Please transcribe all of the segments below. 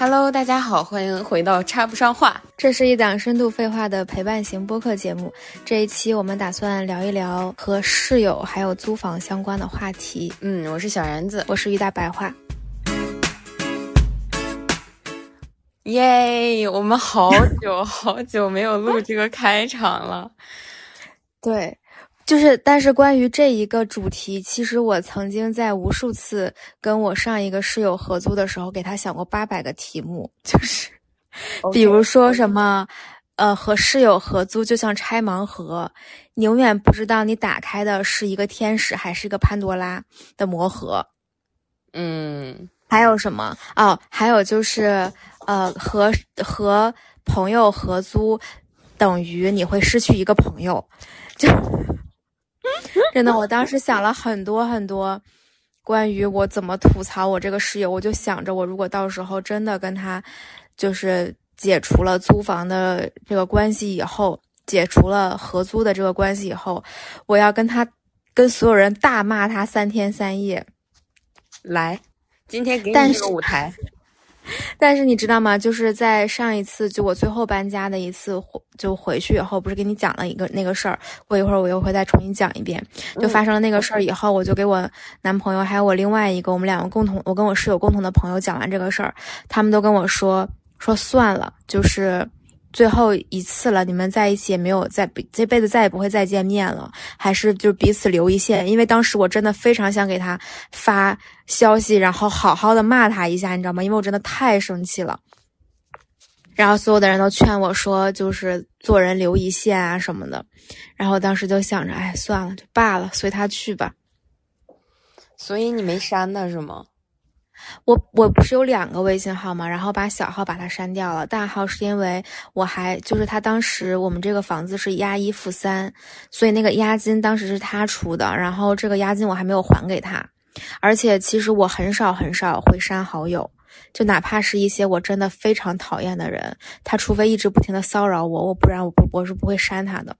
Hello， 大家好，欢迎回到插不上话。这是一档深度废话的陪伴型播客节目。这一期我们打算聊一聊和室友还有租房相关的话题。我是小然子，我是于大白话。耶，我们好久没有录这个开场了。对。就是，但是关于这一个主题，其实我曾经在无数次跟我上一个室友合租的时候，给他想过800个题目，就是，比如说什么，和室友合租就像拆盲盒，你永远不知道你打开的是一个天使还是一个潘多拉的魔盒。还有什么？哦，还有就是，和朋友合租等于你会失去一个朋友，就。真的，我当时想了很多很多关于我怎么吐槽我这个室友，我就想着我如果到时候真的跟他就是解除了租房的这个关系以后，解除了合租的这个关系以后，我要跟所有人大骂他3天3夜。来，今天给你这个舞台。但是你知道吗？就是在上一次，就我最后搬家的一次，就回去以后，不是给你讲了一个那个事儿。过一会儿我又会再重新讲一遍。就发生了那个事儿以后，我就给我男朋友还有我另外一个我们两个我跟我室友共同的朋友讲完这个事儿，他们都跟我说算了，就是最后一次了，你们在一起也没有这辈子再也不会再见面了，还是就彼此留一线。因为当时我真的非常想给他发消息，然后好好的骂他一下，你知道吗？因为我真的太生气了。然后所有的人都劝我说，就是做人留一线啊什么的。然后当时就想着，哎，算了，就罢了，随他去吧。所以你没删他是吗？我不是有2个微信号吗？然后把小号把它删掉了，大号是因为我还就是他当时我们这个房子是押1付3，所以那个押金当时是他出的，然后这个押金我还没有还给他，而且其实我很少会删好友，就哪怕是一些我真的非常讨厌的人，他除非一直不停的骚扰我，我是不会删他的。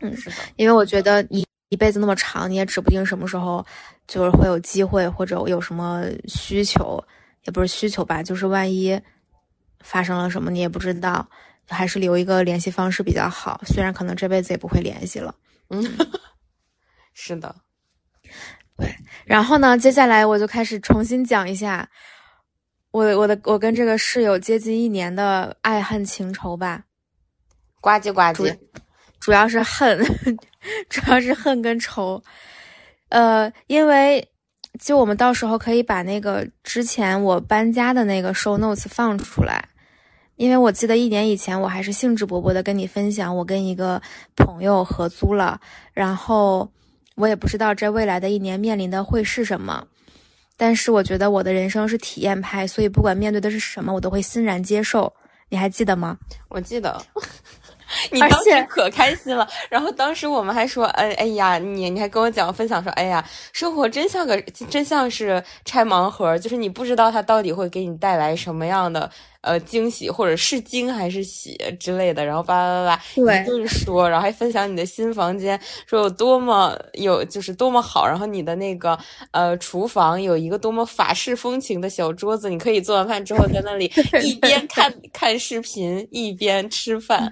是的，因为我觉得你一辈子那么长，你也指不定什么时候就是会有机会，或者有什么需求，也不是需求吧，就是万一发生了什么你也不知道，还是留一个联系方式比较好，虽然可能这辈子也不会联系了。是的，对。然后呢，接下来我就开始重新讲一下我跟这个室友接近1年的爱恨情仇吧。呱唧主要是恨跟仇。因为就我们到时候可以把那个之前我搬家的那个 show notes 放出来，因为我记得1年以前我还是兴致勃勃的跟你分享我跟一个朋友合租了，然后我也不知道这未来的1年面临的会是什么，但是我觉得我的人生是体验派，所以不管面对的是什么我都会欣然接受。你还记得吗？我记得。你当时可开心了，然后当时我们还说，哎呀，你还跟我讲分享说，哎呀，生活真像是拆盲盒，就是你不知道它到底会给你带来什么样的惊喜，或者是惊还是喜之类的，然后巴拉一顿说，然后还分享你的新房间，说有多么好，然后你的那个厨房有一个多么法式风情的小桌子，你可以做完饭之后在那里一边看视频一边吃饭。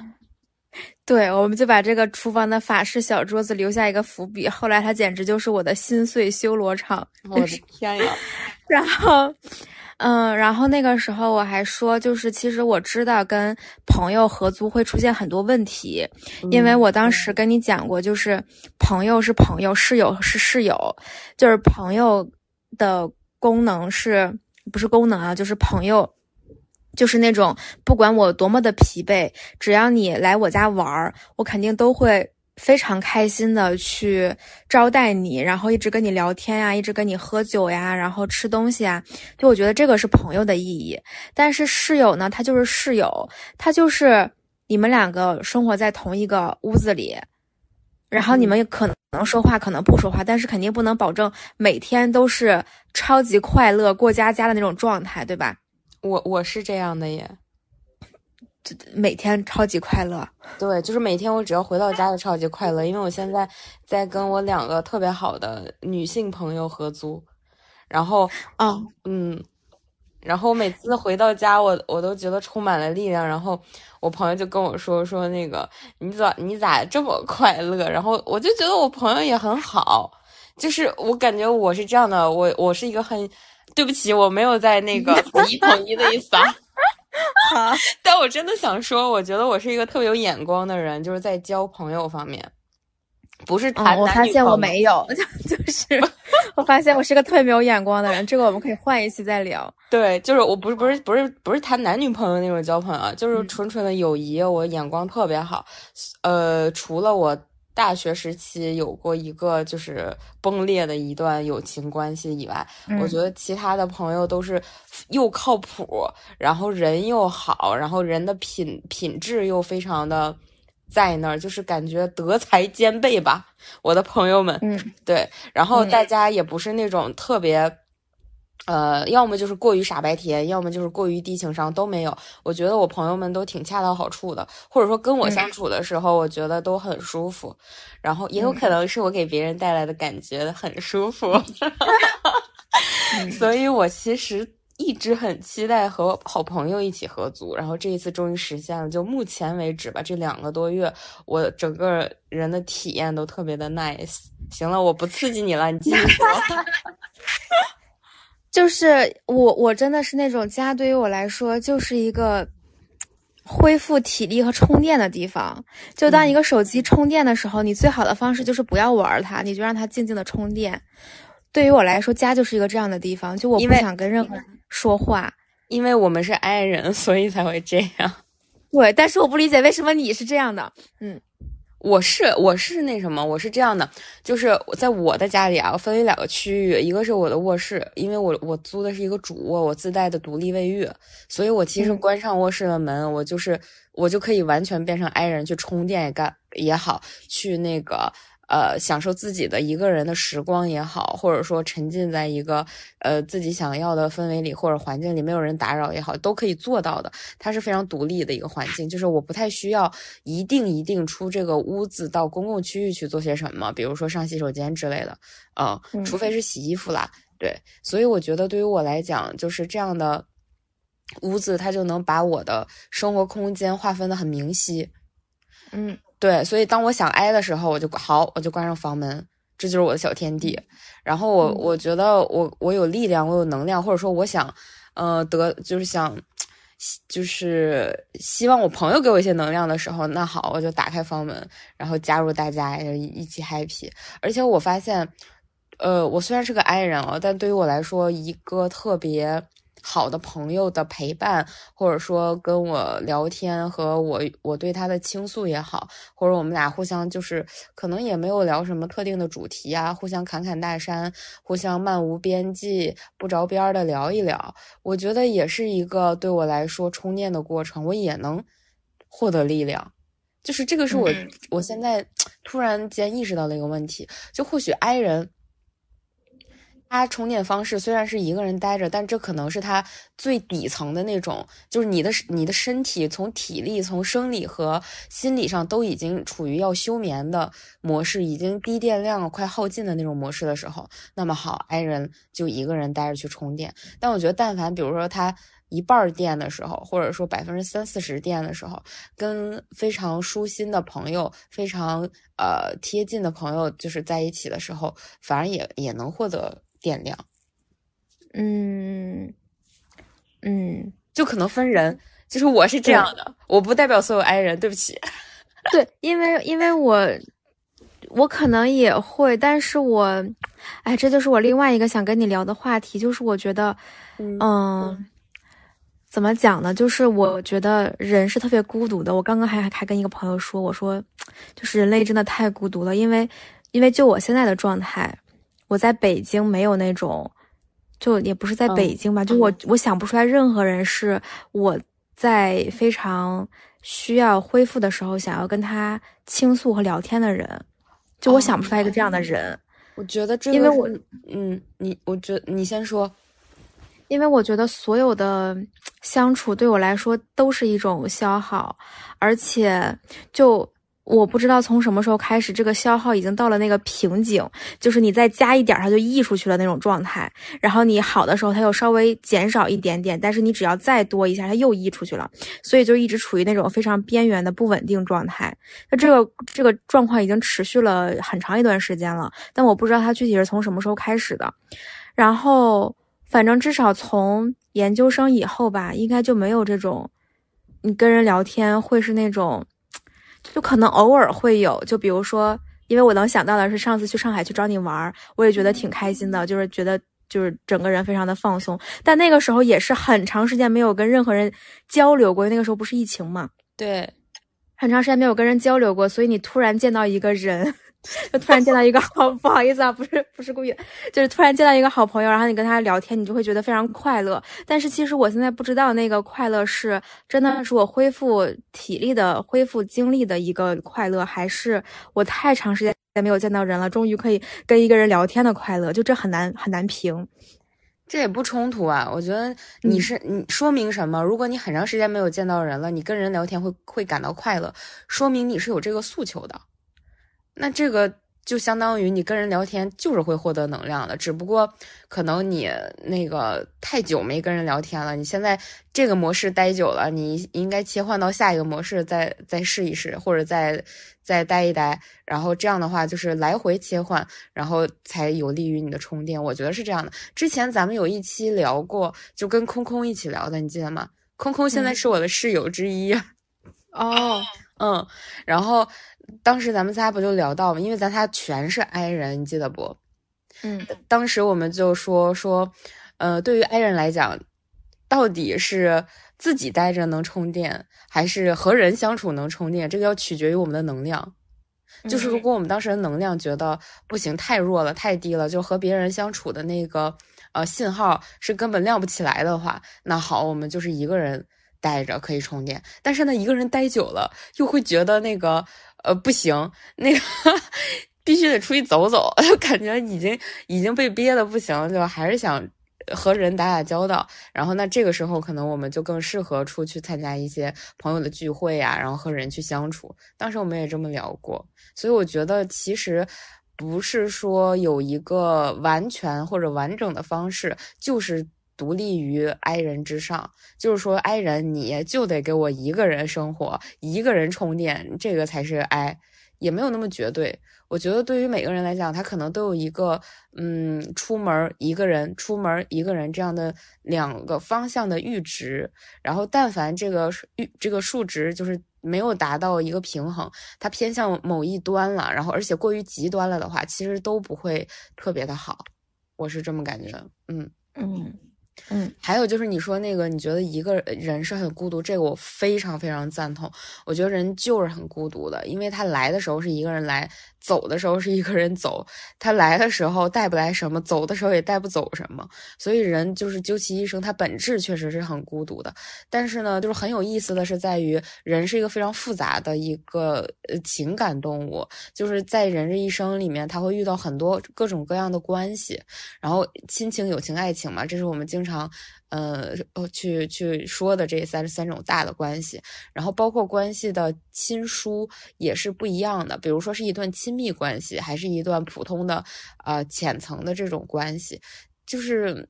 对，我们就把这个厨房的法式小桌子留下一个伏笔，后来它简直就是我的心碎修罗场。我的天呀！然后那个时候我还说，就是其实我知道跟朋友合租会出现很多问题，因为我当时跟你讲过，就是朋友是朋友，室友是室友，就是朋友的功能是不是功能啊？就是朋友。就是那种不管我多么的疲惫，只要你来我家玩，我肯定都会非常开心的去招待你，然后一直跟你聊天呀，一直跟你喝酒呀，然后吃东西啊，就我觉得这个是朋友的意义。但是室友呢，他就是室友，他就是你们2个生活在同一个屋子里，然后你们可能说话可能不说话，但是肯定不能保证每天都是超级快乐过家家的那种状态，对吧？我是这样的耶，每天超级快乐。对，就是每天我只要回到家就超级快乐，因为我现在在跟我2个特别好的女性朋友合租，然后然后每次回到家我都觉得充满了力量，然后我朋友就跟我说那个你咋这么快乐，然后我就觉得我朋友也很好，就是我感觉我是这样的，我是一个很，对不起我没有在那个统一的意思啊好，但我真的想说我觉得我是一个特别有眼光的人，就是在交朋友方面，不是谈男女朋友。我发现我没有，就是我发现我是个特别没有眼光的人，这个我们可以换一期再聊。对，就是我不是谈男女朋友那种交朋友，就是纯纯的友谊，我眼光特别好。除了我大学时期有过一个就是崩裂的一段友情关系以外，我觉得其他的朋友都是又靠谱，然后人又好，然后人的品质又非常的在那儿，就是感觉德才兼备吧，我的朋友们。对，然后大家也不是那种特别要么就是过于傻白甜，要么就是过于低情商，都没有。我觉得我朋友们都挺恰到好处的，或者说跟我相处的时候我觉得都很舒服，然后也有可能是我给别人带来的感觉很舒服所以我其实一直很期待和好朋友一起合租，然后这一次终于实现了。就目前为止吧，这2个多月我整个人的体验都特别的 nice。 行了，我不刺激你了，你继续说就是我真的是那种家对于我来说就是一个恢复体力和充电的地方，就当一个手机充电的时候，你最好的方式就是不要玩它，你就让它静静的充电。对于我来说，家就是一个这样的地方，就我不想跟任何人说话，因为我们是爱人，所以才会这样。对，但是我不理解为什么你是这样的。我是这样的，就是在我的家里啊，分为2个区域，一个是我的卧室，因为我租的是一个主卧，我自带的独立卫浴，所以我其实关上卧室的门，我就可以完全变成I人，去充电也好，去那个享受自己的一个人的时光也好，或者说沉浸在一个自己想要的氛围里或者环境里，没有人打扰也好，都可以做到的。它是非常独立的一个环境，就是我不太需要一定出这个屋子到公共区域去做些什么，比如说上洗手间之类的，除非是洗衣服啦。对，所以我觉得对于我来讲，就是这样的屋子它就能把我的生活空间划分得很明晰。对，所以当我想挨的时候，我就关上房门，这就是我的小天地。然后我觉得我有力量，我有能量，或者说我想，就是希望我朋友给我一些能量的时候，那好，我就打开房门，然后加入大家一起 happy。而且我发现，我虽然是个 I 人啊，但对于我来说，一个特别好的朋友的陪伴，或者说跟我聊天和我对他的倾诉也好，或者我们俩互相就是可能也没有聊什么特定的主题啊，互相侃侃大山，互相漫无边际不着边的聊一聊，我觉得也是一个对我来说充电的过程，我也能获得力量。就是这个是我现在突然间意识到的一个问题，就或许 I 人他充电方式虽然是一个人待着，但这可能是他最底层的那种，就是你的身体从体力、从生理和心理上都已经处于要休眠的模式，已经低电量快耗尽的那种模式的时候，那么好 I 人就一个人待着去充电。但我觉得但凡比如说他一半电的时候，或者说30-40%电的时候，跟非常舒心的朋友、非常贴近的朋友就是在一起的时候，反而也能获得电量。就可能分人，就是我是这样的，我不代表所有 I 人，对不起。对，因为我可能也会，但是我，这就是我另外一个想跟你聊的话题，就是我觉得，怎么讲呢？就是我觉得人是特别孤独的。我刚刚还跟一个朋友说，我说，就是人类真的太孤独了，因为就我现在的状态。我在北京没有那种，就也不是在北京吧，就我想不出来任何人是我在非常需要恢复的时候想要跟他倾诉和聊天的人，就我想不出来一个这样的人。我觉得这个，因为我觉得你先说，因为我觉得所有的相处对我来说都是一种消耗，而且就我不知道从什么时候开始，这个消耗已经到了那个瓶颈，就是你再加一点它就溢出去了那种状态。然后你好的时候它又稍微减少一点点，但是你只要再多一下它又溢出去了，所以就一直处于那种非常边缘的不稳定状态。那这个状况已经持续了很长一段时间了，但我不知道它具体是从什么时候开始的。然后反正至少从研究生以后吧，应该就没有这种你跟人聊天会是那种，就可能偶尔会有，就比如说，因为我能想到的是上次去上海去找你玩，我也觉得挺开心的，就是觉得就是整个人非常的放松。但那个时候也是很长时间没有跟任何人交流过，那个时候不是疫情嘛？对，很长时间没有跟人交流过，所以你突然见到一个人，就突然见到一个好不好意思啊，不是故意，就是突然见到一个好朋友，然后你跟他聊天，你就会觉得非常快乐。但是其实我现在不知道那个快乐是真的是我恢复体力的、恢复精力的一个快乐，还是我太长时间没有见到人了，终于可以跟一个人聊天的快乐，就这很难评。这也不冲突啊，我觉得你说明什么？如果你很长时间没有见到人了，你跟人聊天会感到快乐，说明你是有这个诉求的。那这个就相当于你跟人聊天就是会获得能量的，只不过可能你那个太久没跟人聊天了，你现在这个模式待久了，你应该切换到下一个模式再试一试，或者再待一待，然后这样的话就是来回切换，然后才有利于你的充电，我觉得是这样的。之前咱们有一期聊过，就跟空空一起聊的，你记得吗？空空现在是我的室友之一哦，然后当时咱们仨不就聊到吗？因为咱仨全是 I 人，你记得不？当时我们就说，对于 I 人来讲，到底是自己待着能充电，还是和人相处能充电？这个要取决于我们的能量。就是如果我们当时的能量觉得不行，太弱了，太低了，就和别人相处的那个信号是根本亮不起来的话，那好，我们就是一个人待着可以充电。但是呢，一个人待久了又会觉得那个。不行，那个必须得出去走走，感觉已经被憋的不行，就还是想和人打交道。然后那这个时候可能我们就更适合出去参加一些朋友的聚会啊，然后和人去相处。当时我们也这么聊过，所以我觉得其实不是说有一个完全或者完整的方式，就是独立于 I 人之上，就是说 I 人你就得给我一个人生活，一个人充电，这个才是 I， 也没有那么绝对。我觉得对于每个人来讲，他可能都有一个出门一个人，出门一个人这样的两个方向的阈值，然后但凡这个数值就是没有达到一个平衡，它偏向某一端了，然后而且过于极端了的话，其实都不会特别的好，我是这么感觉。还有就是你说那个，你觉得一个人是很孤独，这个我非常非常赞同。我觉得人就是很孤独的，因为他来的时候是一个人来，走的时候是一个人走，他来的时候带不来什么，走的时候也带不走什么，所以人就是究其一生，他本质确实是很孤独的。但是呢，就是很有意思的是在于，人是一个非常复杂的一个情感动物，就是在人这一生里面，他会遇到很多各种各样的关系，然后亲情、友情、爱情嘛，这是我们经常去说的这三种大的关系，然后包括关系的亲疏也是不一样的，比如说是一段亲密关系，还是一段普通的浅层的这种关系，就是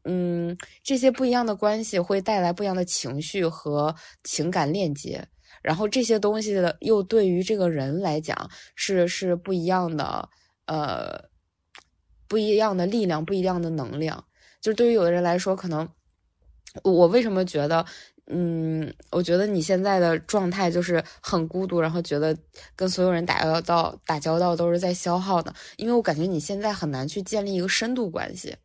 这些不一样的关系会带来不一样的情绪和情感链接，然后这些东西的又对于这个人来讲是不一样的，不一样的力量，不一样的能量。就是对于有的人来说，可能我为什么觉得我觉得你现在的状态就是很孤独，然后觉得跟所有人打交道都是在消耗的，因为我感觉你现在很难去建立一个深度关系。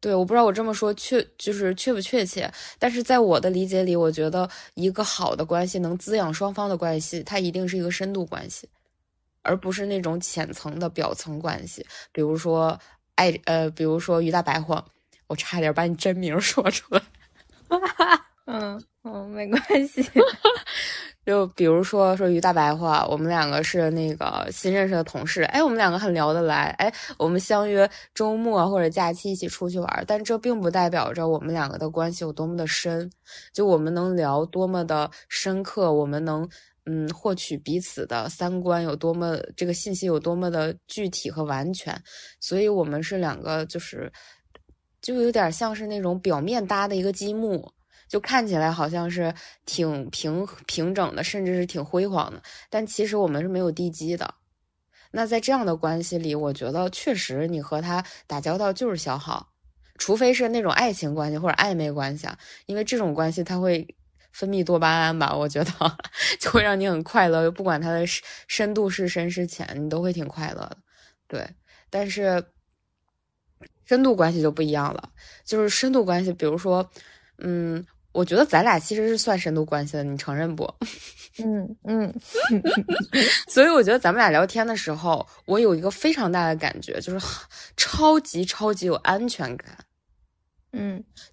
对，我不知道我这么说就是确不确切，但是在我的理解里，我觉得一个好的关系，能滋养双方的关系，它一定是一个深度关系，而不是那种浅层的表层关系，比如说俞大白话，我差点把你真名说出来。没关系。就比如说俞大白话，我们两个是那个新认识的同事，我们两个很聊得来，我们相约周末或者假期一起出去玩，但这并不代表着我们两个的关系有多么的深，就我们能聊多么的深刻，我们能获取彼此的三观有多么，这个信息有多么的具体和完全。所以我们是两个就有点像是那种表面搭的一个积木，就看起来好像是挺平整的，甚至是挺辉煌的，但其实我们是没有地基的。那在这样的关系里，我觉得确实你和他打交道就是消耗，除非是那种爱情关系或者暧昧关系啊，因为这种关系它会分泌多巴胺吧，我觉得就会让你很快乐，不管它的深度是深是浅，你都会挺快乐的。对，但是深度关系就不一样了，就是深度关系，比如说，我觉得咱俩其实是算深度关系的，你承认不？所以我觉得咱们俩聊天的时候，我有一个非常大的感觉，就是超级超级有安全感。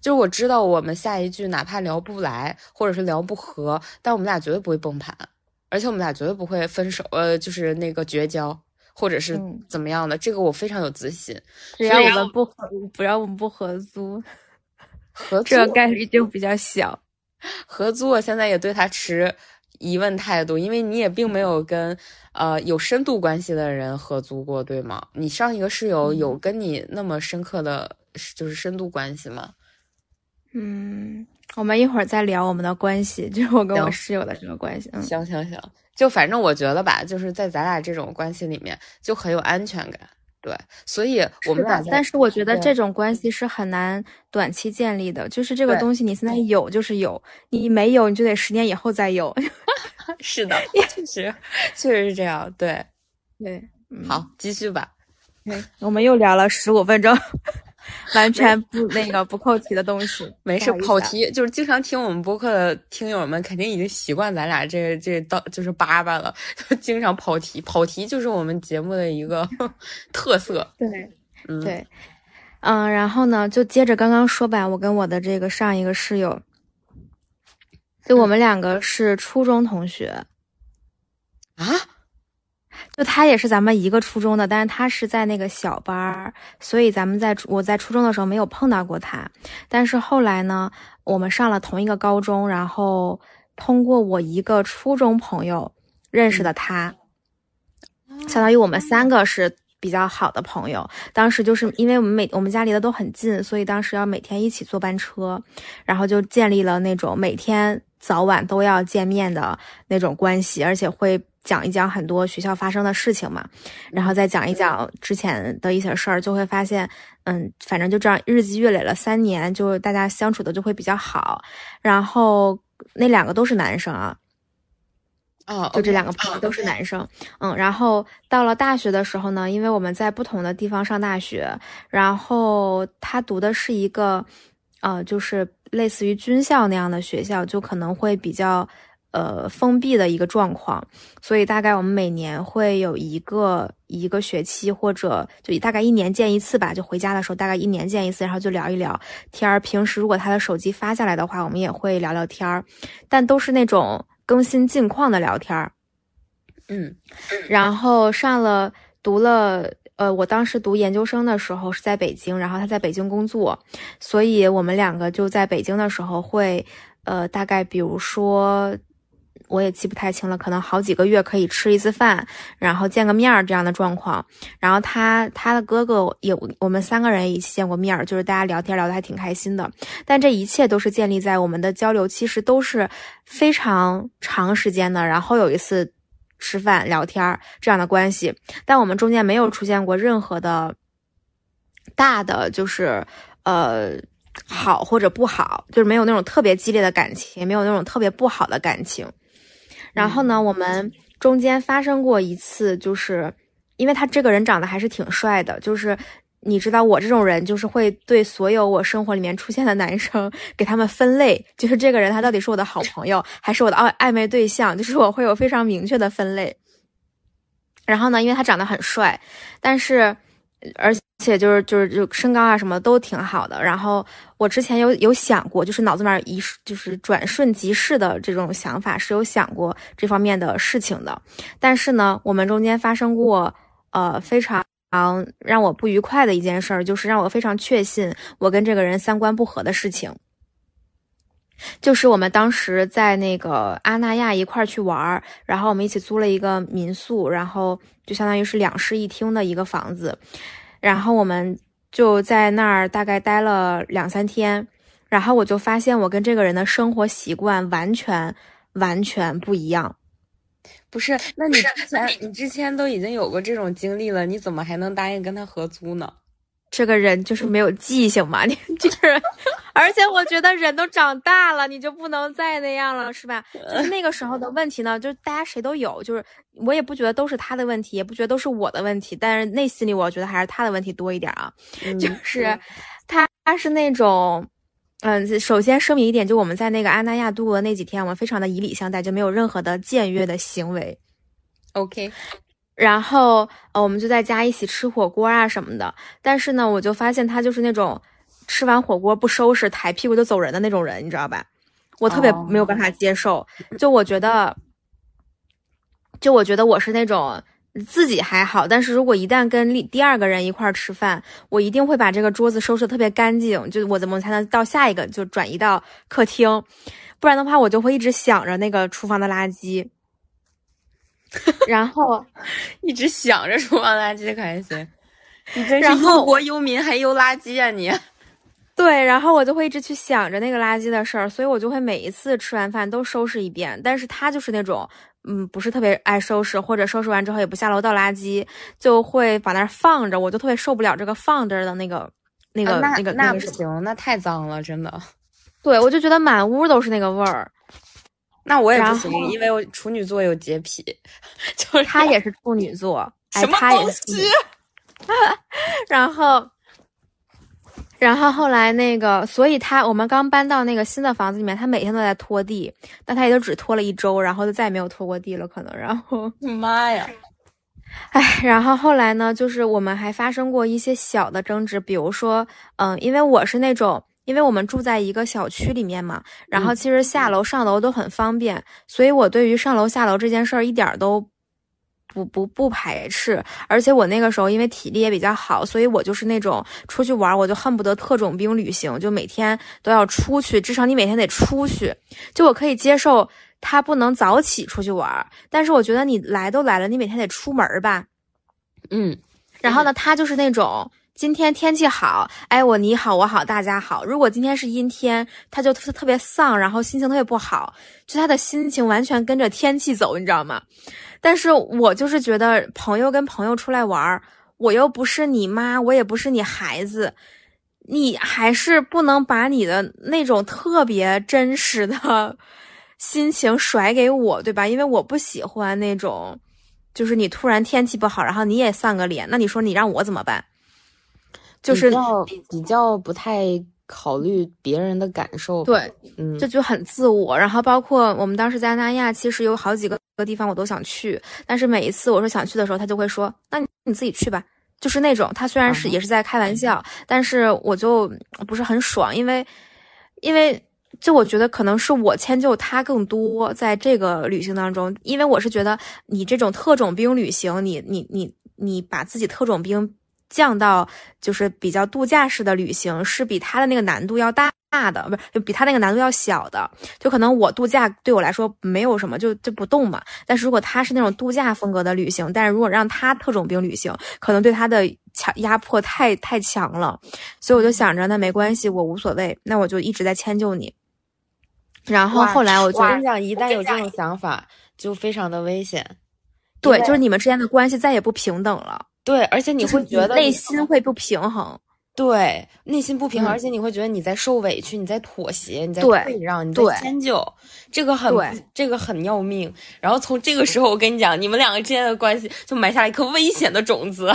就是我知道我们下一句哪怕聊不来或者是聊不合，但我们俩绝对不会崩盘，而且我们俩绝对不会分手，就是那个绝交或者是怎么样的，这个我非常有自信。只要我们不合租，这个概率就比较小。合租我现在也对他持疑问态度，因为你也并没有跟有深度关系的人合租过，对吗？你上一个室友有跟你那么深刻的就是深度关系吗？我们一会儿再聊我们的关系，就是我跟我室友的这个关系。行，就反正我觉得吧，就是在咱俩这种关系里面就很有安全感。对，所以我们俩但是我觉得这种关系是很难短期建立的，就是这个东西你现在有就是有，你没有你就得10年以后再有。是的，确实是这样。对，好，继续吧。我们又聊了15分钟，完全不不扣题的东西。没事，跑题就是经常听我们播客的听友们肯定已经习惯咱俩这到就是巴了，经常跑题。跑题就是我们节目的一个特色。然后呢，就接着刚刚说吧，我跟我的这个上一个室友，就我们两个是初中同学。就他也是咱们一个初中的，但是他是在那个小班儿，所以我在初中的时候没有碰到过他。但是后来呢，我们上了同一个高中，然后通过我一个初中朋友认识的他，相当于我们三个是比较好的朋友。当时就是因为我们家离得都很近，所以当时要每天一起坐班车，然后就建立了那种每天早晚都要见面的那种关系，而且会讲一讲很多学校发生的事情嘛，然后再讲一讲之前的一些事儿，就会发现反正就这样日积月累了3年，就大家相处的就会比较好。然后那两个都是男生啊，就这两个朋友都是男生。然后到了大学的时候呢，因为我们在不同的地方上大学，然后他读的是一个就是类似于军校那样的学校，就可能会比较封闭的一个状况，所以大概我们每年会有一个学期，或者就大概1年见一次吧，就回家的时候大概1年见一次，然后就聊一聊天儿。平时如果他的手机发下来的话，我们也会聊聊天儿，但都是那种更新近况的聊天儿。然后我当时读研究生的时候是在北京，然后他在北京工作，所以我们两个就在北京的时候会大概比如说我也记不太清了，可能好几个月可以吃一次饭，然后见个面儿这样的状况。然后他的哥哥也，我们三个人一起见过面儿，就是大家聊天聊得还挺开心的。但这一切都是建立在我们的交流其实都是非常长时间的，然后有一次吃饭聊天这样的关系，但我们中间没有出现过任何的大的就是好或者不好，就是没有那种特别激烈的感情，也没有那种特别不好的感情。然后呢，我们中间发生过一次，就是因为他这个人长得还是挺帅的，就是你知道我这种人就是会对所有我生活里面出现的男生给他们分类，就是这个人他到底是我的好朋友还是我的暧昧对象，就是我会有非常明确的分类。然后呢，因为他长得很帅，但是而且就身高啊什么都挺好的，然后我之前有想过，就是脑子里面就是转瞬即逝的这种想法，是有想过这方面的事情的。但是呢，我们中间发生过非常让我不愉快的一件事儿，就是让我非常确信我跟这个人三观不合的事情。就是我们当时在那个阿那亚一块儿去玩，然后我们一起租了一个民宿，然后就相当于是2室1厅的一个房子，然后我们就在那儿大概待了2、3天，然后我就发现我跟这个人的生活习惯完全不一样。不是，那你之前都已经有过这种经历了，你怎么还能答应跟他合租呢？这个人就是没有记性嘛，你就是，而且我觉得人都长大了，你就不能再那样了，是吧？就是那个时候的问题呢，就是大家谁都有，就是我也不觉得都是他的问题，也不觉得都是我的问题，但是内心里我觉得还是他的问题多一点啊。就是他是那种，首先声明一点，就我们在那个阿那亚度的那几天，我们非常的以礼相待，就没有任何的僭越的行为。OK。然后我们就在家一起吃火锅啊什么的，但是呢我就发现他就是那种吃完火锅不收拾抬屁股就走人的那种人，你知道吧？我特别没有办法接受。就我觉得我是那种自己还好，但是如果一旦跟第二个人一块儿吃饭，我一定会把这个桌子收拾得特别干净，就我怎么才能到下一个就转移到客厅，不然的话我就会一直想着那个厨房的垃圾。然后一直想着厨房垃圾，可还行？你真是忧国忧民还忧垃圾啊你！对，然后我就会一直去想着那个垃圾的事儿，所以我就会每一次吃完饭都收拾一遍。但是他就是那种，不是特别爱收拾，或者收拾完之后也不下楼倒垃圾，就会把那放着，我就特别受不了这个放着的那个。那不行，那太脏了，真的。对，我就觉得满屋都是那个味儿。那我也不行，因为我处女座有洁癖，就是他也是处女座，什么东西？然后后来那个，所以我们刚搬到那个新的房子里面，他每天都在拖地，但他也就只拖了1周，然后就再也没有拖过地了，可能。然后，妈呀！然后后来呢，就是我们还发生过一些小的争执，比如说，因为我是那种。因为我们住在一个小区里面嘛，然后其实下楼上楼都很方便，所以我对于上楼下楼这件事儿一点都不排斥。而且我那个时候因为体力也比较好，所以我就是那种出去玩我就恨不得特种兵旅行，就每天都要出去，至少你每天得出去。就我可以接受他不能早起出去玩，但是我觉得你来都来了，你每天得出门吧。然后呢，他就是那种。今天天气好，我你好我好大家好。如果今天是阴天，他就特别丧，然后心情特别不好，就他的心情完全跟着天气走，你知道吗？但是我就是觉得朋友跟朋友出来玩，我又不是你妈，我也不是你孩子，你还是不能把你的那种特别真实的心情甩给我，对吧？因为我不喜欢那种，就是你突然天气不好，然后你也丧个脸，那你说你让我怎么办？就是比较不太考虑别人的感受，对，这就很自我。然后包括我们当时在那亚，其实有好几个地方我都想去，但是每一次我说想去的时候，他就会说：“那你自己去吧。”就是那种，他虽然也是在开玩笑，但是我就不是很爽，因为就我觉得可能是我迁就他更多在这个旅行当中，因为我是觉得你这种特种兵旅行，你把自己特种兵。降到就是比较度假式的旅行是比他的那个难度要大的，不是比他那个难度要小的。就可能我度假对我来说没有什么，就不动嘛。但是如果他是那种度假风格的旅行，但是如果让他特种兵旅行，可能对他的压迫太强了。所以我就想着，那没关系，我无所谓，那我就一直在迁就你。然后后来我跟你讲，一旦有这种想法，就非常的危险。对，就是你们之间的关系再也不平等了。对，而且你会觉得内心会不平衡。对，内心不平衡，而且你会觉得你在受委屈，你在妥协，你在退让，你在迁就，这个很要命。然后从这个时候，我跟你讲，你们两个之间的关系就埋下了一颗危险的种子。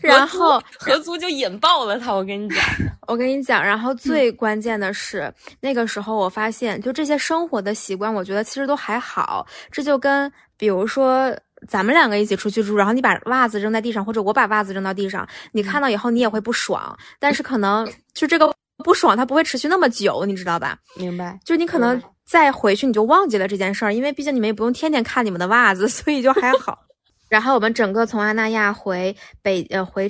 然后合租就引爆了他，我跟你讲，然后最关键的是，那个时候我发现，就这些生活的习惯，我觉得其实都还好。这就跟比如说。咱们两个一起出去住，然后你把袜子扔在地上，或者我把袜子扔到地上，你看到以后你也会不爽，但是可能就这个不爽它不会持续那么久，你知道吧？明白。就你可能再回去你就忘记了这件事儿，因为毕竟你们也不用天天看你们的袜子，所以就还好。然后我们整个从阿那亚回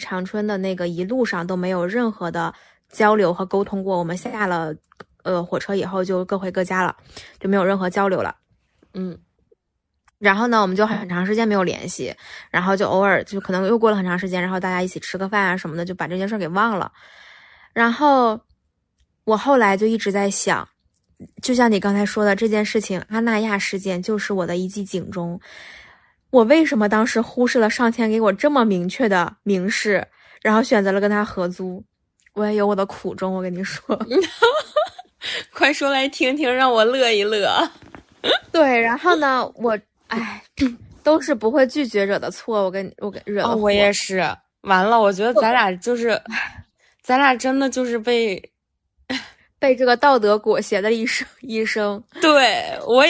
长春的那个一路上都没有任何的交流和沟通过，我们下了火车以后就各回各家了，就没有任何交流了。嗯，然后呢，我们就很长时间没有联系，然后就偶尔就可能又过了很长时间，然后大家一起吃个饭啊什么的，就把这件事给忘了。然后我后来就一直在想，就像你刚才说的这件事情，阿那亚事件就是我的一记警钟。我为什么当时忽视了上天给我这么明确的明示，然后选择了跟他合租？我也有我的苦衷，我跟你说。快说来听听，让我乐一乐。对，然后呢，我都是不会拒绝惹的错，我跟惹的祸。我也是，完了，我觉得咱俩就是，咱俩真的就是被这个道德裹挟的一生。对，我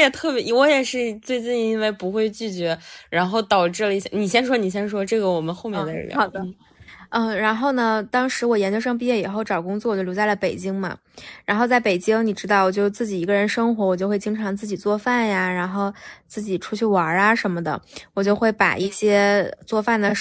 也是最近因为不会拒绝，然后导致了一些。你先说这个，我们后面再聊。好的。然后呢，当时我研究生毕业以后找工作，我就留在了北京嘛。然后在北京，你知道，我就自己一个人生活，我就会经常自己做饭呀，然后自己出去玩啊什么的。我就会把一些做饭的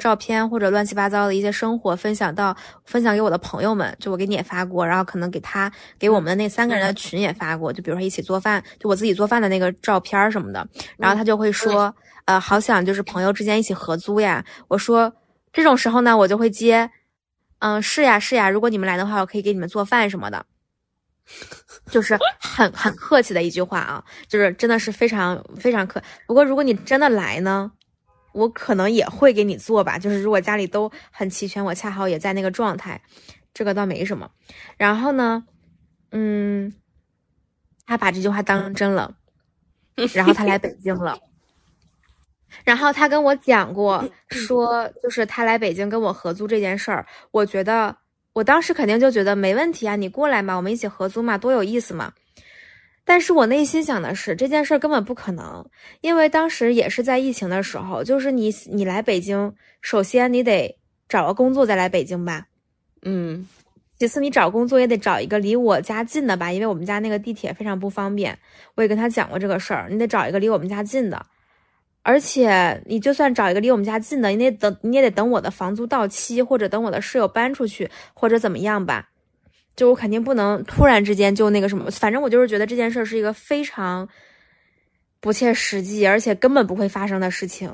照片或者乱七八糟的一些生活分享给我的朋友们，就我给你也发过，然后可能给我们的那三个人的群也发过，就比如说一起做饭，就我自己做饭的那个照片什么的。然后他就会说，好想就是朋友之间一起合租呀。我说。这种时候呢，我就会接，是呀，如果你们来的话，我可以给你们做饭什么的，就是很客气的一句话啊，就是真的是非常非常不过如果你真的来呢，我可能也会给你做吧，就是如果家里都很齐全，我恰好也在那个状态，这个倒没什么。然后呢，他把这句话当真了，然后他来北京了。然后他跟我讲过，说就是他来北京跟我合租这件事儿，我觉得我当时肯定就觉得没问题啊，你过来嘛，我们一起合租嘛，多有意思嘛。但是我内心想的是，这件事儿根本不可能，因为当时也是在疫情的时候，就是你来北京，首先你得找个工作再来北京吧，其次你找工作也得找一个离我家近的吧，因为我们家那个地铁非常不方便，我也跟他讲过这个事儿，你得找一个离我们家近的。而且你就算找一个离我们家近的，你也得等我的房租到期，或者等我的室友搬出去，或者怎么样吧。就我肯定不能突然之间就那个什么，反正我就是觉得这件事是一个非常不切实际，而且根本不会发生的事情。